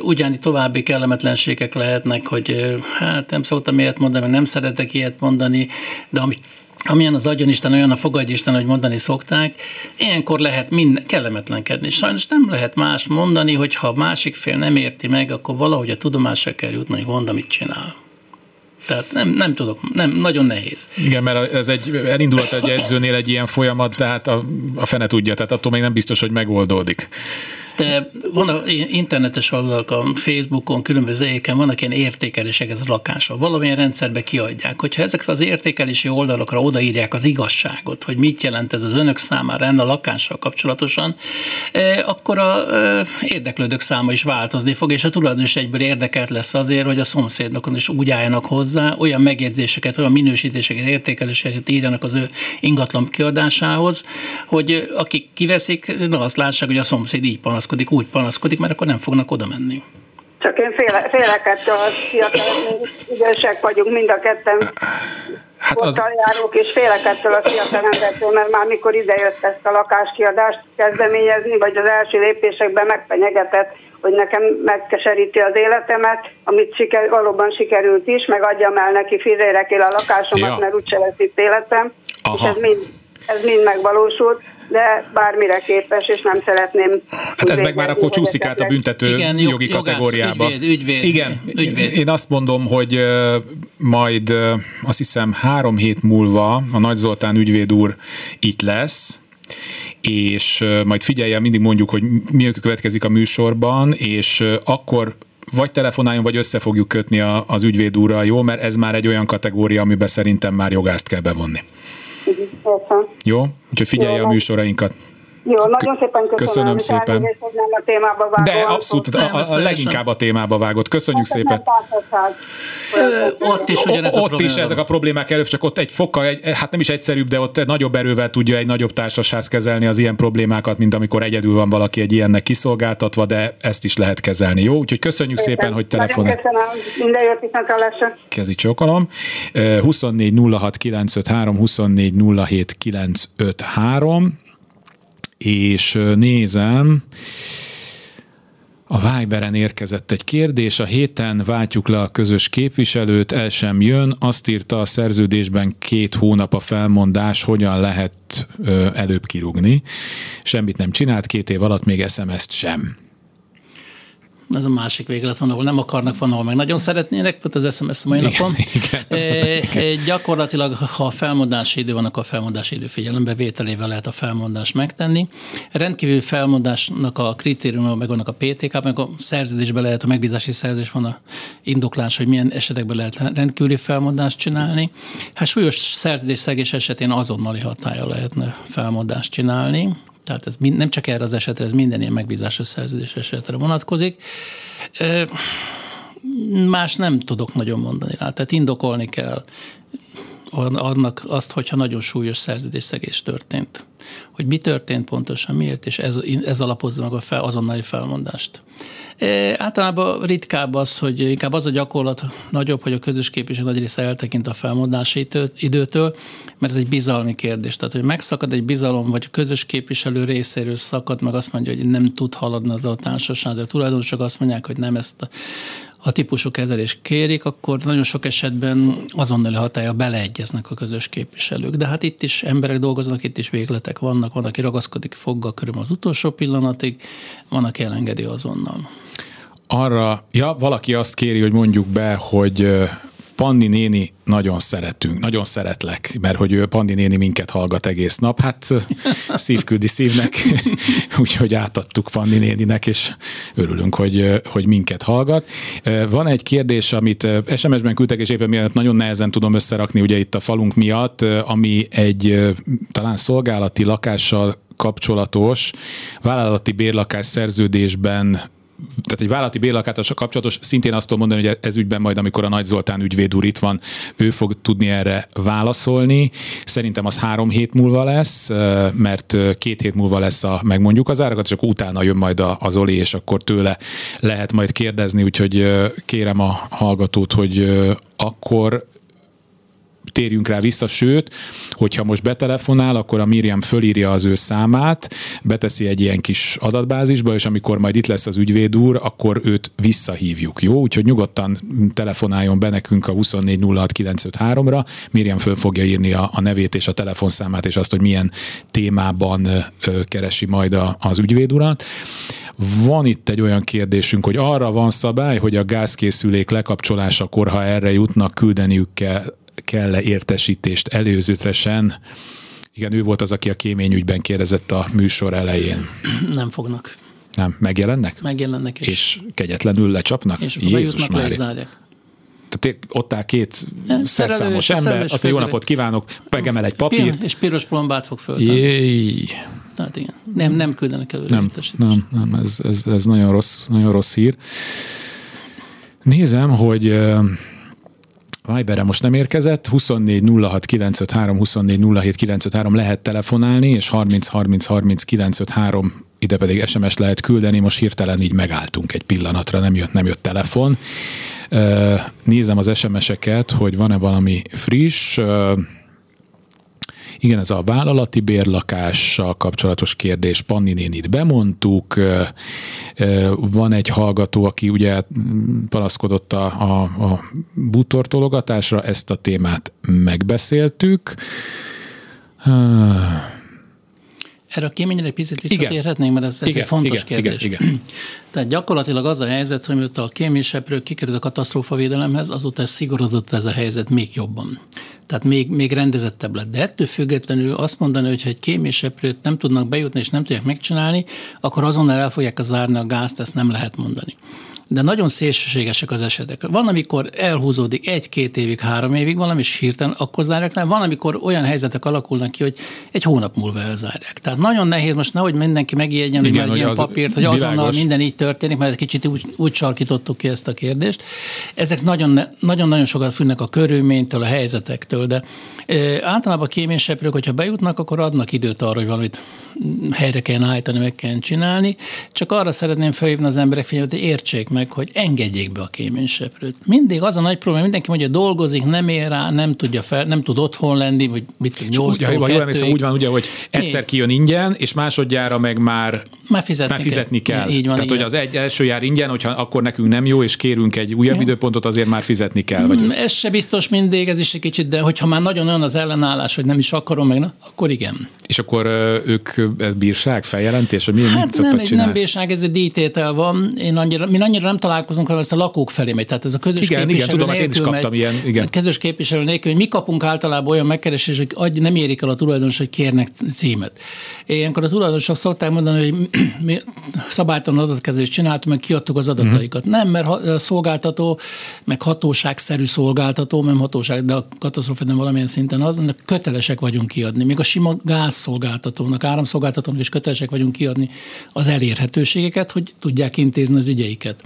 Ugyanígy további kellemetlenségek lehetnek, hogy hát nem szoktam ilyet mondani, nem szeretek ilyet mondani, de amilyen az adjon Isten, olyan a fogadj Isten, hogy mondani szokták, ilyenkor lehet kellemetlenkedni. Sajnos nem lehet más mondani, hogyha a másik fél nem érti meg, akkor valahogy a tudomásra kell jutni, hogy gond, amit csinál. Tehát nem tudok, nem, nagyon nehéz. Igen, mert ez elindult egy edzőnél egy ilyen folyamat, tehát a fene tudja, tehát attól még nem biztos, hogy megoldódik. De van a internetes oldalakon, Facebookon, különböző helyeken vannak ilyen értékelések ez a lakásról. Valamilyen rendszerbe kiadják. Hogyha ezekre az értékelési oldalakra odaírják az igazságot, hogy mit jelent ez az önök számára a lakással kapcsolatosan, akkor a érdeklődők száma is változni fog, és a tulajdonos egyből érdekelt lesz azért, hogy a szomszédokon is úgy álljanak hozzá, olyan megjegyzéseket, olyan minősítéseket, értékeléseket írjanak az ő ingatlan kiadásához, hogy akik kiveszik, na azt lássák, hogy a szomszéd így úgy panaszkodik, mert akkor nem fognak oda menni. Csak én félek ettől, az fiatalok, idősek vagyunk mind a ketten, hát hozzájárulók, és félek ettől a fiatal embertől, mert már mikor idejött ezt a lakáskiadást kezdeményezni, vagy az első lépésekben megfenyegetett, hogy nekem megkeseríti az életemet, amit valóban sikerült is, meg adjam el neki fizerekére a lakásomat, mert úgyse lesz itt életem, és ez mind megvalósult, de bármire képes, és nem szeretném... Hát ez meg már akkor csúszik át a büntető jogi kategóriába. Ügyvéd. Igen, ügyvéd. Én azt mondom, hogy majd azt hiszem 3 hét múlva a Nagy Zoltán ügyvéd úr itt lesz, és majd figyeljen, mindig mondjuk, hogy mi következik a műsorban, és akkor vagy telefonáljon, vagy össze fogjuk kötni az ügyvéd úrral, jó? Mert ez már egy olyan kategória, amiben szerintem már jogászt kell bevonni. Jó, úgyhogy figyelje a műsorainkat. Jó, nagyon szépen köszönöm szépen. De abszolút, a leginkább a témába vágott. Köszönjük szépen. Ott is ezek a problémák előbb, csak ott egy fokkal, hát nem is egyszerűbb, de ott nagyobb erővel tudja egy nagyobb társasház kezelni az ilyen problémákat, mint amikor egyedül van valaki egy ilyennek kiszolgáltatva, de ezt is lehet kezelni. Jó, úgyhogy köszönjük szépen, hogy telefonál. Minden jót, viszontlátásra. Kezi csókolom. 2406953, 2407953. És nézem, a Viberen érkezett egy kérdés, a héten váltjuk le a közös képviselőt, el sem jön, azt írta a szerződésben 2 hónap a felmondás, hogyan lehet előbb kirúgni. Semmit nem csinált 2 év alatt, még SMS-t sem. Ez a másik véglet, van, ahol nem akarnak, van, ahol meg nagyon szeretnének, pont az SMS a mai napon. Gyakorlatilag, ha a felmondási idő van, akkor a felmondási idő figyelembe vételével lehet a felmondást megtenni. Rendkívül felmondásnak a kritériuma meg annak a PTK, meg a szerződésben lehet, a megbízási szerződésben van a indoklás, hogy milyen esetekben lehet rendkívüli felmondást csinálni. Hát súlyos szerződésszegés esetén azonnali hatállyal lehetne felmondást csinálni. Tehát ez nem csak erre az esetre, ez minden ilyen megbízásos szerződés esetre vonatkozik. Más nem tudok nagyon mondani rá, tehát indokolni kell. annak azt, hogyha nagyon súlyos szerződésszegés történt. Hogy mi történt pontosan, miért, és ez alapozza meg azonnali felmondást. Általában ritkább az, hogy inkább az a gyakorlat nagyobb, hogy a közös képviselő nagy része eltekint a felmondási időtől, mert ez egy bizalmi kérdés. Tehát, hogy megszakad egy bizalom, vagy a közös képviselő részéről szakad, meg azt mondja, hogy nem tud haladni az a társaság, de a tulajdonosok azt mondják, hogy nem ezt a típusú kezelést kérik, akkor nagyon sok esetben azonnali hatállyal beleegyeznek a közös képviselők. De hát itt is emberek dolgoznak, itt is végletek vannak, van, aki ragaszkodik foggal körülbelül az utolsó pillanatig, van, aki elengedi azonnal. Valaki azt kéri, hogy mondjuk be, hogy Panni néni nagyon szeretlek, mert hogy ő Panni néni minket hallgat egész nap, hát szívküldi szívnek, úgyhogy átadtuk Panni néninek, és örülünk, hogy minket hallgat. Van egy kérdés, amit SMS-ben küldtek, és éppen miatt nagyon nehezen tudom összerakni, ugye itt a falunk miatt, ami egy talán szolgálati lakással kapcsolatos vállalati bérlakás szerződésben, tehát egy vállalati bérlakással kapcsolatos, szintén azt tudom mondani, hogy ez ügyben majd, amikor a Nagy Zoltán ügyvéd úr itt van, ő fog tudni erre válaszolni. Szerintem az 3 hét múlva lesz, mert 2 hét múlva lesz megmondjuk az árakat, és akkor utána jön majd a Zoli, és akkor tőle lehet majd kérdezni, úgyhogy kérem a hallgatót, hogy akkor térjünk rá vissza, sőt, hogyha most betelefonál, akkor a Mérjen fölírja az ő számát, beteszi egy ilyen kis adatbázisba, és amikor majd itt lesz az ügyvéd úr, akkor őt visszahívjuk, jó? Úgyhogy nyugodtan telefonáljon be nekünk a 2406953-ra, Mérjen föl fogja írni a nevét és a telefonszámát, és azt, hogy milyen témában keresi majd az ügyvéd urat. Van itt egy olyan kérdésünk, hogy arra van szabály, hogy a gázkészülék lekapcsolásakor, ha erre jutnak, küldeniük kell-e értesítést előzetesen? Igen, ő volt az, aki a Kémény ügyben kérdezett a műsor elején. Nem fognak. Nem, megjelennek? Megjelennek. És kegyetlenül lecsapnak? És Jézus Mária. Tehát ott áll 2 szerszámos ember, azt mondja, jó napot kívánok, megemel egy papírt. És piros plombát fog föltenni. Tehát igen. Nem küldenek előre értesítést. Nem, ez nagyon rossz hír. Nézem, hogy Viberre most nem érkezett, 2406953, 2407953 lehet telefonálni, és 303030953, ide pedig SMS-t lehet küldeni, most hirtelen így megálltunk egy pillanatra, nem jött telefon. Nézem az SMS-eket, hogy van-e valami friss. Igen, ez a vállalati bérlakással kapcsolatos kérdés. Panni nénit bemondtuk. Van egy hallgató, aki ugye panaszkodott a bútortologatásra, ezt a témát megbeszéltük. Erre a kéményre egy picit visszatérhetnénk, mert ez egy fontos kérdés. Igen. Tehát gyakorlatilag az a helyzet, hogy miután a kéményseprő kikerült a katasztrófavédelemhez, azóta ez szigorodott ez a helyzet még jobban. Tehát még rendezettebb lett. De ettől függetlenül azt mondani, hogy ha egy kéményseprőt nem tudnak bejutni és nem tudják megcsinálni, akkor azonnal el fogják zárni a gázt, ezt nem lehet mondani. De nagyon szélsőségesek az esetek. Van, amikor elhúzódik 1-2 évig, 3 évig valami, és hirtelen akkor zárják le. Van, amikor olyan helyzetek alakulnak ki, hogy egy hónap múlva elzárják. Tehát nagyon nehéz, most nehogy mindenki megijedjen, hogy már ilyen papírt, hogy azonnal világos. Minden így történik, mert egy kicsit úgy sarkítottuk ki ezt a kérdést. Ezek nagyon-nagyon sokat függnek a körülménytől, a helyzetektől, de általában a kéményseprők, hogyha bejutnak, akkor adnak időt arra, hogy valamit helyre kell állítani, meg kell csinálni. Csak arra szeretném felhívni az emberek figyelmét, hogy értsék meg, hogy engedjék be a kéményseprőt. Mindig az a nagy probléma, mindenki mondja, dolgozik, nem ér rá, nem tud otthon lenni, hogy mit tud 8-tól 2-ig. Úgy van, ugye, hogy egyszer kijön ingyen, és másodjára meg már fizetni kell. Így van, tehát, hogy az első jár ingyen, hogyha akkor nekünk nem jó, és kérünk egy újabb időpontot, azért már fizetni kell. Vagy ez se biztos mindig, ez is egy kicsit, de hogyha már nagyon olyan az ellenállás, hogy nem is akarom meg, akkor igen. És akkor ők ez bírság, feljelentés, hogy mit szoktak csinálni? Hát nem bírság, ez egy díjtétel van. Mi annyira nem találkozunk, hanem ezt a lakók felé megy. Tehát ez a közös képviselő nélkül, hogy mi kapunk általában olyan megkeresés, hogy nem érik el a tulajdonos, hogy kérnek címet. Ilyenkor a tulajdonosok szokták mondani, hogy mi szabálytalan adatkezelést csináltunk, meg kiadtuk az adataikat. Nem, mert szolgáltató, meg hatóságszerű szolgáltató, nem hatóság, de a katasztrófa nem valamilyen szinten az, de kötelesek vagyunk kiadni. Még a sima gázszolgáltatónak, áramszolgáltatónak is kötelesek vagyunk kiadni az elérhetőségeket, hogy tudják intézni az ügyeiket.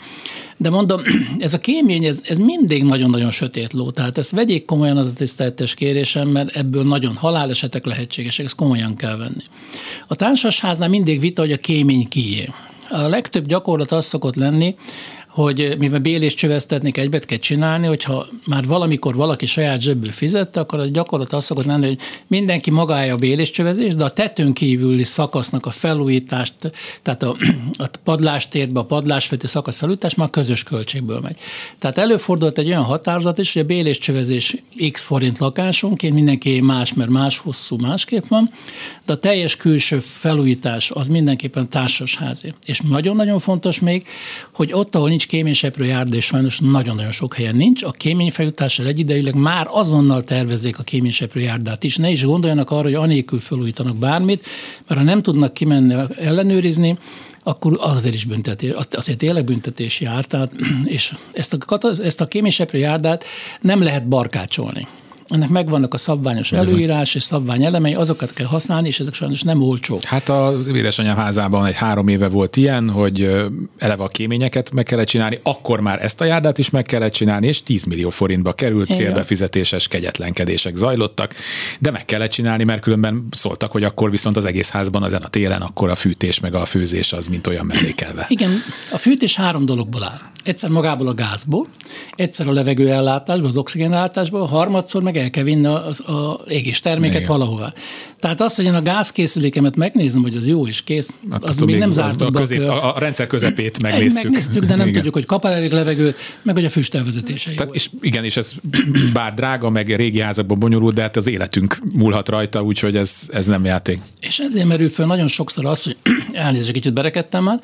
De mondom, ez a kémény, ez mindig nagyon-nagyon sötét ló, tehát ezt vegyék komolyan, az a tiszteletes kérésem, mert ebből nagyon halálesetek lehetségesek, ezt komolyan kell venni. A társasháznál mindig vita, hogy a kémény kié. A legtöbb gyakorlat az szokott lenni, hogy mivel bélést csövesztetnék, egybet kell csinálni, hogyha már valamikor valaki saját zsebből fizette, akkor a gyakorlat az szokott lenni, hogy mindenki magája a béléscsövezés, de a tetőn kívüli szakasznak a felújítást, tehát a padlástérbe, a padlásfölti szakasz felújítás már közös költségből megy. Tehát előfordult egy olyan határozat is, hogy a béléscsövezés x forint lakásonként, mindenki más, mert más hosszú, másképp van, de a teljes külső felújítás az mindenképpen társasházi. És nagyon-nagyon fontos még, hogy ott, ahol nincs kéményseprő járda, és sajnos nagyon-nagyon sok helyen nincs. A kéményfelújítással egyidejűleg már azonnal tervezzék a kéményseprő járdát is. Ne is gondoljanak arra, hogy anélkül felújítanak bármit, mert ha nem tudnak kimenni ellenőrizni, akkor azért is büntetés, azért tényleg büntetés jár, tehát, és ezt a kéményseprő járdát nem lehet barkácsolni. Ennek megvannak a szabványos előírás és szabványelemei, azokat kell használni, és ezek sajnos nem olcsók. Hát az édesanyám házában 3 éve volt ilyen, hogy eleve a kéményeket meg kellett csinálni, akkor már ezt a járdát is meg kellett csinálni, és 10 millió forintba került, célbefizetéses kegyetlenkedések zajlottak, de meg kellett csinálni, mert különben szóltak, hogy akkor viszont az egész házban ezen a télen akkor a fűtés meg a főzés az mint olyan mellékelve. Igen, a fűtés 3 dologból áll. Egyszer magából a gázból, egyszer a levegőellátásból, az oxigénellátásból, harmadszor meg el kell vinni az égés terméket valahová. Tehát azt, hogy én a gázkészülékemet megnézem, hogy az jó és kész, hát az még nem zártuk be a rendszer közepét megnéztük. Megnéztük, de nem tudjuk, hogy kap el elég levegőt, meg hogy a füstelvezetése jó. És igen, és ez bár drága, meg régi házakban bonyolult, de hát az életünk múlhat rajta, úgyhogy ez nem játék. És ezért merül föl nagyon sokszor az, hogy elnézést, kicsit berekedtem már,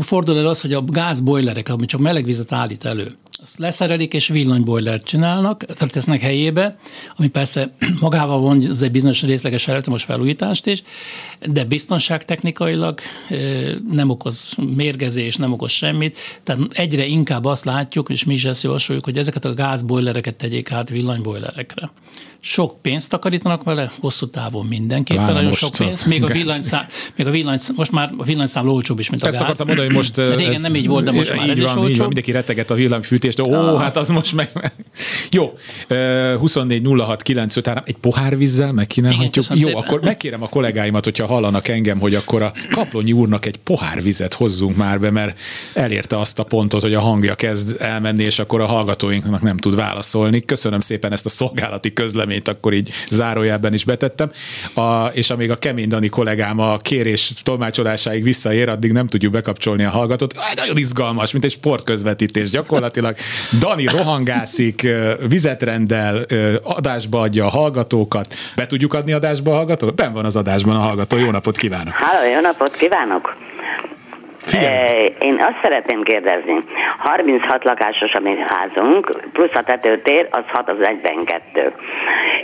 fordul el az, hogy a gázbojlerek, ami csak meleg vizet állít elő, azt leszerelik és villanybojlert csinálnak, tesznek helyébe, ami persze magával van az egy bizonyos részleges elektromos felújítást is, de biztonságtechnikailag nem okoz mérgezés, nem okoz semmit, tehát egyre inkább azt látjuk, és mi is ezt javasoljuk, hogy ezeket a gázbojlereket tegyék át villanybojlerekre. Sok pénzt takarítanak vele, hosszú távon mindenképpen, lána nagyon sok pénzt, még a villanyszám, most már a villanyszám olcsóbb is, mint a gáz. Ezt akartam mondani, hogy most régen nem így volt, de most már ez is olcsóbb. Mindenki retteget a villamfűtést, hát az most meg... Jó, 24 06 953, egy pohár vízzel megkínálhatjuk. Jó, szépen. Akkor megkérem a kollégáimat, hogyha hallanak engem, hogy akkor a Kaplonyi úrnak egy pohár vizet hozzunk már be, mert elérte azt a pontot, hogy a hangja kezd elmenni, és akkor a hallgatóinknak nem tud válaszolni. Köszönöm szépen ezt a szolgálati közleményt, akkor így zárójelben is betettem. És amíg a Kemény Dani kollégám a kérés tolmácsolásáig visszaér, addig nem tudjuk bekapcsolni a hallgatót. Nagyon izgalmas, mint egy sportközvetítés gyakorlatilag. Dani rohangászik, vizet rendel, adásba adja a hallgatókat. Be tudjuk adni adásba a hallgatókat? Benn van az adásban a hallgató. Jó napot kívánok! Halló, jó napot kívánok! Én azt szeretném kérdezni, 36 lakásos a mi házunk, plusz a tetőtér, az 6, az 42.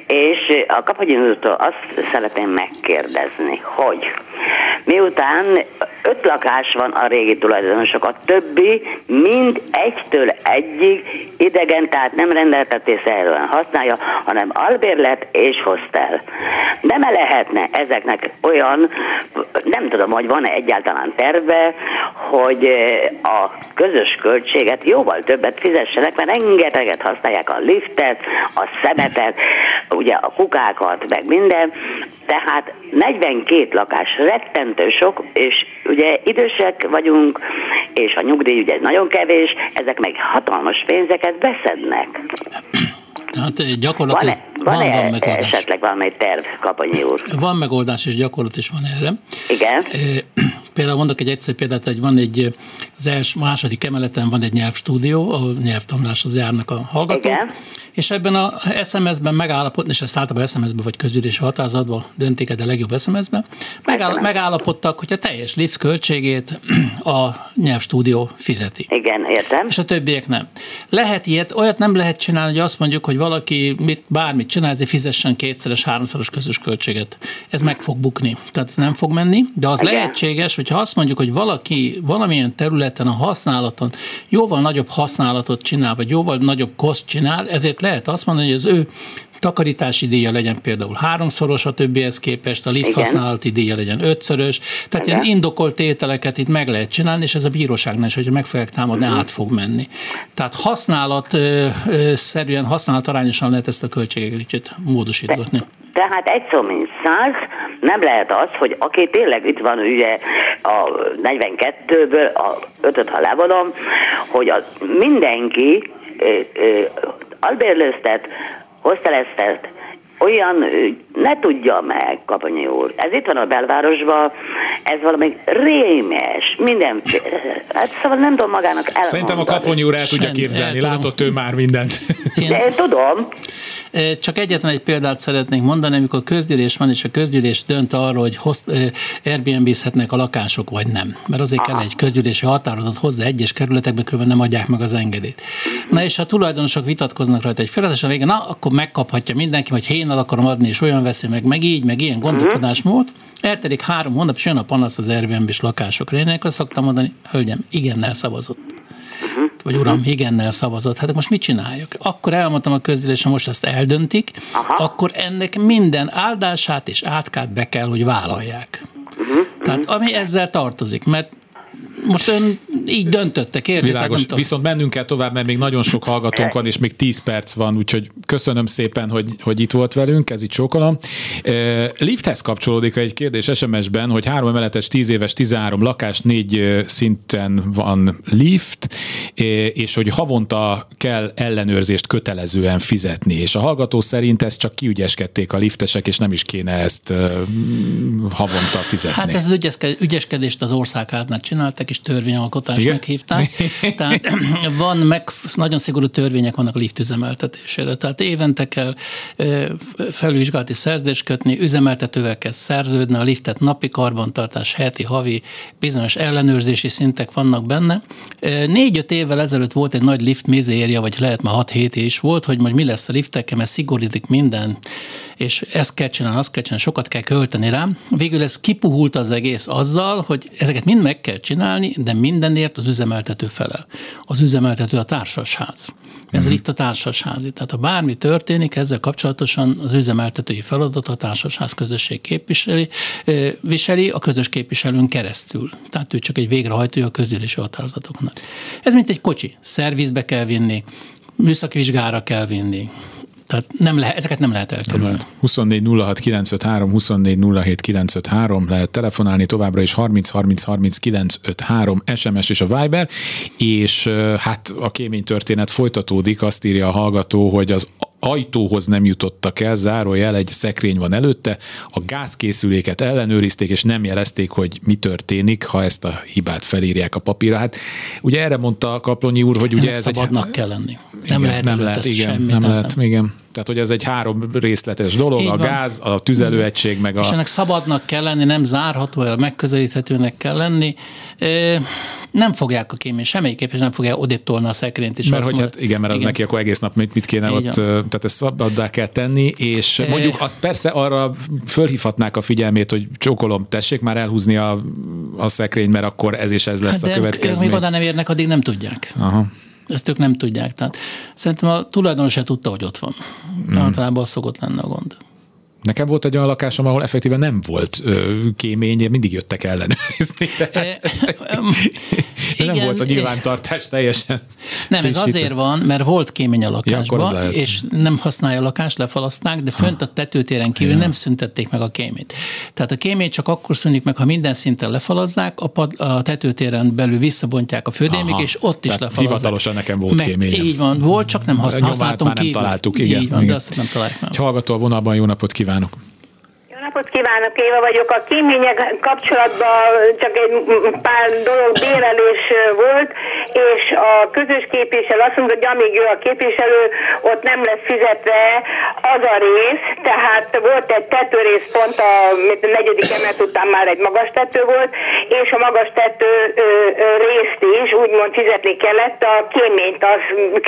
És a Kaplonyi úrtól azt szeretném megkérdezni, hogy miután 5 lakás van a régi tulajdonosok, a többi mind 1-től 1-ig idegen, tehát nem rendeltetés szerűen használja, hanem albérlet és hostel. Nem lehetne ezeknek olyan, nem tudom, hogy van-e egyáltalán terve, hogy a közös költséget jóval többet fizessenek, mert rengeteget használják a liftet, a szemetet, ugye a kukákat, meg minden. Tehát 42 lakás rettentő sok, és ugye idősek vagyunk, és a nyugdíj ugye nagyon kevés, ezek meg hatalmas pénzeket beszednek. Hát gyakorlatilag van megoldás. Esetleg valami terv, Kaplonyi úr? Van megoldás, és gyakorlat is van erre. Igen. Például mondok egy egyszerű példát, hogy van egy az második emeleten van egy nyelvstúdió, ahol nyelvtanuláshoz járnak a hallgatók. Igen. És ebben a SMS-ben megállapodtak, és ezt általában SMS-ben vagy közgyűlési határozatban döntik, de a legjobb SMS-ben, megállapodtak, hogy a teljes lift költségét a nyelvstúdió fizeti. Igen, értem. És a többiek nem. Lehet ilyet, olyat nem lehet csinálni, hogy azt mondjuk, hogy valaki bármit csinál, ezért fizessen 2-szeres, 3-szoros közös költséget. Ez meg fog bukni. Tehát ez nem fog menni, de az lehetséges, hogyha azt mondjuk, hogy valaki valamilyen területen a használaton jóval nagyobb használatot csinál, vagy jóval nagyobb koszt csinál, ezért lehet azt mondani, hogy az ő takarítási díja legyen például 3-szoros a többihez képest, a lift használati díja legyen 5-szörös, tehát ilyen indokolt ételeket itt meg lehet csinálni, és ez a bíróságnál is, hogyha meg fogják támadni, át fog menni. Tehát használatszerűen, használatarányosan lehet ezt a költséget kicsit módosítgatni. Tehát egy szó, mint 100, nem lehet az, hogy aki tényleg itt van, ugye a 42-ből a 5-öt, ha levonom, hogy az mindenki albérlőztet, hozteleztet, olyan ne tudja meg, Kaplonyi úr. Ez itt van a belvárosban, ez valami rémes, mindenféle. Hát szóval nem tudom magának elmondani. Szerintem a Kaplonyi úr el tudja képzelni, látott ő már mindent. Én tudom. Csak egyetlen egy példát szeretnék mondani, amikor közgyűlés van, és a közgyűlés dönt arról, hogy Airbnb-zhetnek a lakások, vagy nem. Mert azért kell egy közgyűlési határozat hozzá, egyes kerületekben különben nem adják meg az engedélyt. Na és ha tulajdonosok vitatkoznak rajta egy feladat, és a végén, na, akkor megkaphatja mindenki, hogy én el akarom adni, és olyan veszi, meg így, meg ilyen gondolkodásmód. Eltelik 3 hónap, és jön a panasz az Airbnb-s lakásokra. Én akkor szoktam mondani, hölgyem, igennel szavazott. Vagy uram, igennel szavazott. Hát most mit csináljuk? Akkor elmondtam a közgyűlésen, most ezt eldöntik, akkor ennek minden áldását és átkát be kell, hogy vállalják. Tehát ami ezzel tartozik, mert most ön így döntöttek, érted? Világos, viszont mennünk kell tovább, mert még nagyon sok hallgatónk van, és még 10 perc van, úgyhogy köszönöm szépen, hogy itt volt velünk, ez itt csókolom. Lifthez kapcsolódik egy kérdés SMS-ben, hogy 3 emeletes, 10 éves, 13 lakás, 4 szinten van lift, és hogy havonta kell ellenőrzést kötelezően fizetni, és a hallgató szerint ezt csak kiügyeskedték a liftesek, és nem is kéne ezt havonta fizetni. Hát ez az ügyeskedést az országháznál csináltak, és törvényalkotásnak hívták. Tehát van nagyon szigorú törvények vannak a lift üzemeltetésére. Tehát évente kell felülvizsgálati szerződést kötni, üzemeltetővel kell szerződni, a liftet napi karbantartás, heti, havi, bizonyos ellenőrzési szintek vannak benne. 4-5 évvel ezelőtt volt egy nagy lift mizérja, vagy lehet már 6-7 is volt, hogy majd mi lesz a liftekkel, mert szigorítik minden, és ezt kell csinálni, azt kell csinálni, sokat kell költeni rá. Végül ez kipuhult az egész azzal, hogy ezeket mind meg kell csinálni, de mindenért az üzemeltető felel. Az üzemeltető a társasház. Ez itt a társasházi. Tehát ha bármi történik, ezzel kapcsolatosan az üzemeltetői feladat a társasház közösség viseli a közös képviselőn keresztül. Tehát ő csak egy végrehajtója a közgyűlési határozatoknak. Ez mint egy kocsi. Szervizbe kell vinni, műszaki vizsgára kell vinni. Tehát ezeket nem lehet elkerülni. 24 06 953, 24 07 953, lehet telefonálni továbbra is, 30 30 30 953 SMS és a Viber, és hát a kémény történet folytatódik, azt írja a hallgató, hogy az ajtóhoz nem jutottak el, zárójel, egy szekrény van előtte, a gázkészüléket ellenőrizték, és nem jelezték, hogy mi történik, ha ezt a hibát felírják a papírra. Hát ugye erre mondta Kaplonyi úr, hogy ugye ez egy... Szabadnak kell lenni. Nem igen, lehet nem előtt ezt semmit. Nem lehet, igen. Tehát, hogy ez egy 3 részletes dolog, így a van. Gáz, a tüzelőegység, meg a... És ennek szabadnak kell lenni, nem zárható el, megközelíthetőnek kell lenni. Nem fogják a kémény, semmiképp, és nem fogják odéptolni a szekrényt is. Mert hogy hát igen, mert az igen. Neki akkor egész nap mit kéne így ott, tehát ezt szabaddá kell tenni, és mondjuk azt persze arra fölhívhatnák a figyelmét, hogy csókolom, tessék már elhúzni a szekrényt, mert akkor ez és ez lesz de a következmény. De oda nem érnek, addig nem tudják. Aha. Ezt ők nem tudják. Tehát szerintem a tulajdonos se tudta, hogy ott van. Általában az szokott lenne a gond. Nekem volt egy olyan lakásom, ahol effektíven nem volt kémény, mindig jöttek ellenőrizni. Nem volt a nyilvántartás teljesen. Nem, ez azért van, mert volt kémény a lakásban, ja, és nem használja a lakást, lefalaszták, de fönt a tetőtéren kívül nem szüntették meg a kéményt. Tehát a kémény csak akkor szűnik meg, ha minden szinten lefalazzák, a tetőtéren belül visszabontják a födémig, és ott tehát is lefalazzák. Hivatalosan nekem volt kémény. Így van, volt, csak nem használtunk kívül. Nem találtuk, igen. De azt nem találjuk meg. Hallgató a vonalban, jó napot kívánok! Jó napot kívánok, Éva vagyok. A kémények kapcsolatban csak egy pár dolog, bérelés volt, és a közös képviselő azt mondta, hogy amíg ő a képviselő, ott nem lesz fizetve az a rész, tehát volt egy tetőrész, pont a 4. emelet után már egy magas tető volt, és a magas tető részt is úgymond fizetni kellett, a kéményt, az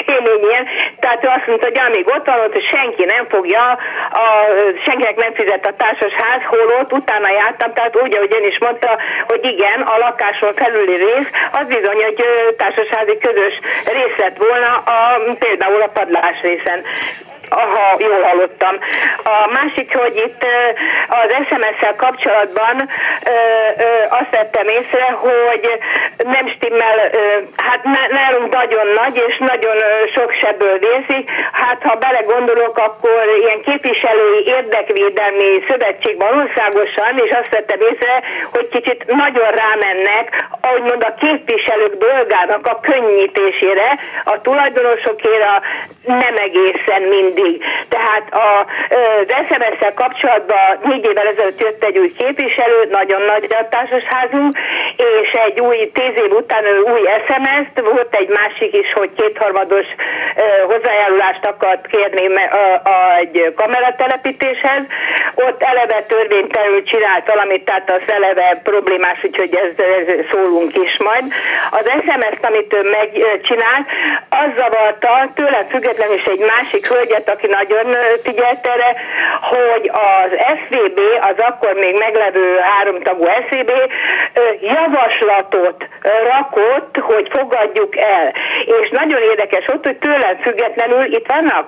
kéményén, tehát ő azt mondta, hogy amíg ott van, ott senki nem fogja, senkinek nem fizet a társ ház, holott utána jártam, tehát úgy, ahogy ön is mondta, hogy igen, a lakáson felüli rész, az bizony, hogy társasházi közös rész lett volna, például a padlás részen. Aha, jól hallottam. A másik, hogy itt az SMS-szel kapcsolatban azt vettem észre, hogy nem stimmel, hát nálunk nagyon nagy, és nagyon sok sebből vérzik. Hát ha belegondolok, akkor ilyen képviselői érdekvédelmi szövetségben országosan, és azt vettem észre, hogy kicsit nagyon rámennek, úgymond a képviselők dolgának a könnyítésére, a tulajdonosokéra nem egészen mindig. Tehát az SMS-szel kapcsolatban 4 évvel ezelőtt jött egy új képviselő, nagyon nagy a társasházunk, és egy új 10 év után új SMS-t, volt egy másik is, hogy 2/3 hozzájárulást akart kérni egy kameratelepítéshez. Ott eleve törvénytelenül csinált valamit, tehát az eleve problémás, úgyhogy ez szólunk is majd. Az SMS-t, amit ő megcsinált, az zavarta, tőlem függetlenül is egy másik hölgyet, aki nagyon figyelt erre, hogy az SZVB, az akkor még meglevő 3 tagú SZVB javaslatot rakott, hogy fogadjuk el. És nagyon érdekes ott, hogy tőlem függetlenül itt vannak.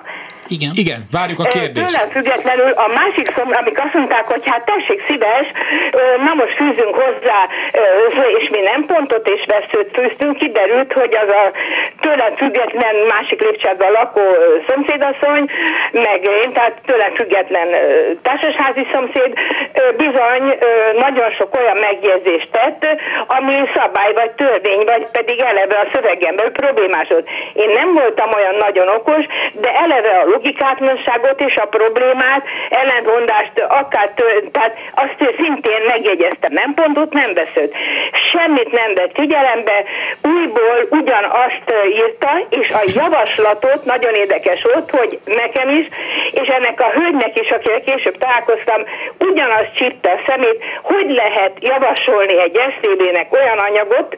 Igen. Igen, várjuk a kérdést. Tőlem függetlenül a másik szomra, amik azt mondták, hogy hát tessék szíves, na most fűzünk hozzá, és mi nem pontot és veszőt fűztünk, kiderült, hogy az a tőlem független másik lépcsőben lakó szomszédasszony, meg én, tehát tőlem független társasházi szomszéd bizony nagyon sok olyan megjegyzést tett, ami szabály vagy törvény, vagy pedig eleve a szövegemben problémás volt. Én nem voltam olyan nagyon okos, de eleve a logikátlanságot és a problémát, ellentmondást, tehát azt szintén megjegyeztem, nem pontot, nem veszőt. Semmit nem vett figyelembe, újból ugyanazt írta, és a javaslatot nagyon érdekes volt, hogy nekem is, és ennek a hölgynek is, akivel később találkoztam, ugyanazt csípte a szemét, hogy lehet javasolni egy SZTB-nek olyan anyagot,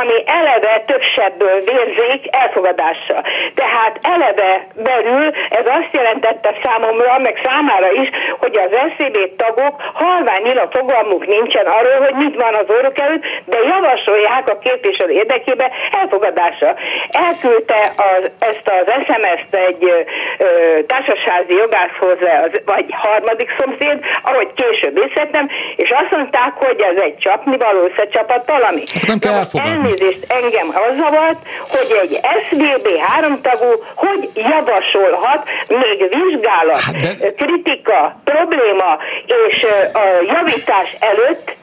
ami eleve több sebből vérzik elfogadásra. Tehát eleve belül ez azt jelentette számomra, meg számára is, hogy az SZTB tagok halványira fogalmuk nincsen arról, hogy mit van az orruk előtt, de javasolják a képviselő érdekében elfogadásra. Elküldte ezt az SMS-t egy társasházi jogászhoz, vagy harmadik szomszéd, ahogy később észrevettem, és azt mondták, hogy ez egy csapnivaló, összecsapat valami. Elnézést, engem az zavart, hogy egy SZVB 3 tagú hogy javasolhat még vizsgálat, kritika, probléma és a javítás előtt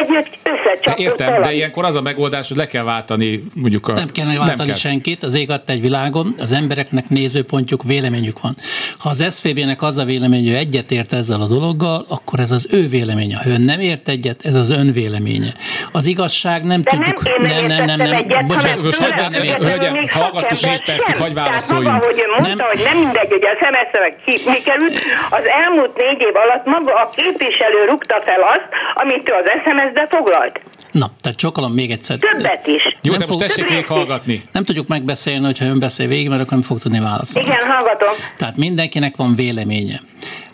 együtt összecsapott. Értem, de ilyenkor az a megoldás, hogy le kell váltani mondjuk a... Nem kell váltani senkit, az ég adta egy világon, az embereknek nézőpontjuk, véleményük van. Ha az SZVB-nek az a vélemény, hogy egyetért ezzel a dologgal, akkor ez az ő véleménye. Ha ön nem ért egyet, ez az ön véleménye. Az igazság nem de tudjuk... Nem. Bocsánat, hölgyem, hallgatunk 10 percig, hagyj válaszoljunk. Tehát maga, hogy mondta, hogy nem mindegy, hogy a szemeszre mi került, az elmúlt 4 év alatt maga a képviselő rúgta fel azt, amit az SMS-be foglalt. Na, tehát csokolom még egyszer. Többet is. Jó, de most tessék véghallgatni. Nem tudjuk megbeszélni, hogyha ön beszél végig, mert akkor nem fog tudni válaszolni. Igen, hallgatom. Tehát mindenkinek van véleménye.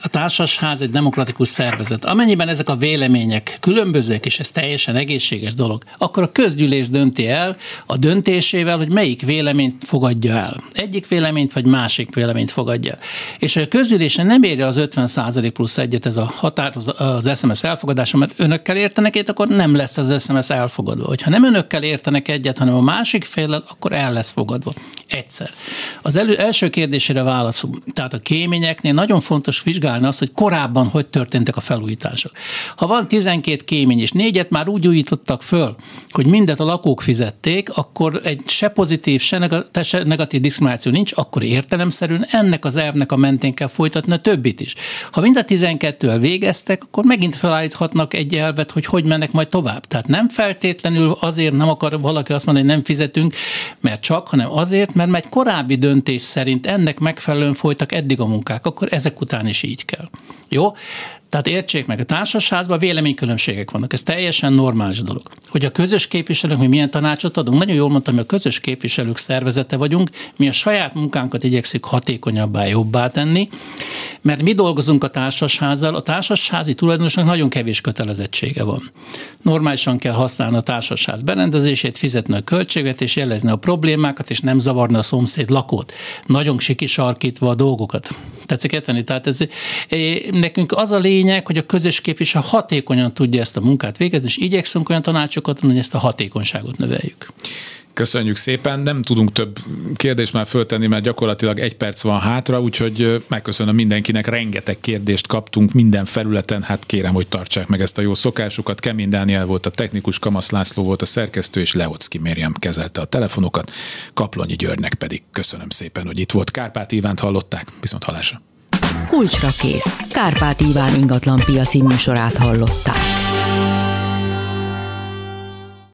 A társasház egy demokratikus szervezet. Amennyiben ezek a vélemények különbözőek, és ez teljesen egészséges dolog, akkor a közgyűlés dönti el a döntésével, hogy melyik véleményt fogadja el. Egyik véleményt, vagy másik véleményt fogadja el. És a közgyűlésen nem érje az 50%+1 ez a határ, az SMS elfogadása, mert önökkel értenek egyet, akkor nem lesz az SMS elfogadva. Hogyha nem önökkel értenek egyet, hanem a másik féllel, akkor el lesz fogadva. Egyszer. Az első kérdésére válaszol. Tehát a kéményeknél nagyon fontos vizsgálni azt, hogy korábban hogy történtek a felújítások. Ha van 12 kémény, és 4-et már úgy újítottak föl, hogy mindet a lakók fizették, akkor egy se pozitív, se negatív diszkrimináció nincs, akkor értelemszerűen ennek az elvnek a mentén kell folytatni a többit is. Ha mind a 12-el végeztek, akkor megint felállíthatnak egy elvet, hogy hogy mennek majd tovább. Tehát nem feltétlenül azért nem akar valaki azt mondani, hogy nem fizetünk, mert csak, hanem azért, mert egy korábbi döntés szerint ennek megfelelően folytak eddig a munkák, akkor ezek után is így kell. Jó? Tehát értsék meg, a társasházban véleménykülönbségek vannak, ez teljesen normális dolog. Hogy a közös képviselők mi milyen tanácsot adunk, nagyon jól mondtam, hogy a közös képviselők szervezete vagyunk, mi a saját munkánkat igyekszünk hatékonyabbá, jobbá tenni, mert mi dolgozunk a társasházzal, a társasházi tulajdonosnak nagyon kevés kötelezettsége van. Normálisan kell használni a társasház berendezését, fizetni a költségvetés, jelezni a problémákat, és nem zavarni a szomszéd lakót. Nagyon sikisarkítva a dolgokat. Tetszik érteni? Tehát ez, nekünk az a lényeg, hogy a közös képviselő hatékonyan tudja ezt a munkát végezni, és igyekszünk olyan tanácsokat, hogy ezt a hatékonyságot növeljük. Köszönjük szépen, nem tudunk több kérdést már föltenni, mert gyakorlatilag egy perc van hátra, úgyhogy megköszönöm mindenkinek, rengeteg kérdést kaptunk minden felületen, hát kérem, hogy tartsák meg ezt a jó szokásukat. Kemény Dániel volt a technikus, Kamasz László volt a szerkesztő, és Lehocki Mérjen kezelte a telefonokat, Kaplonyi Györgynek pedig köszönöm szépen, hogy itt volt. Kárpát Ivánt hallották, viszont hallásra. Kulcsra kész. Kárpát Iván ingatlanpiaci műsorát hallották.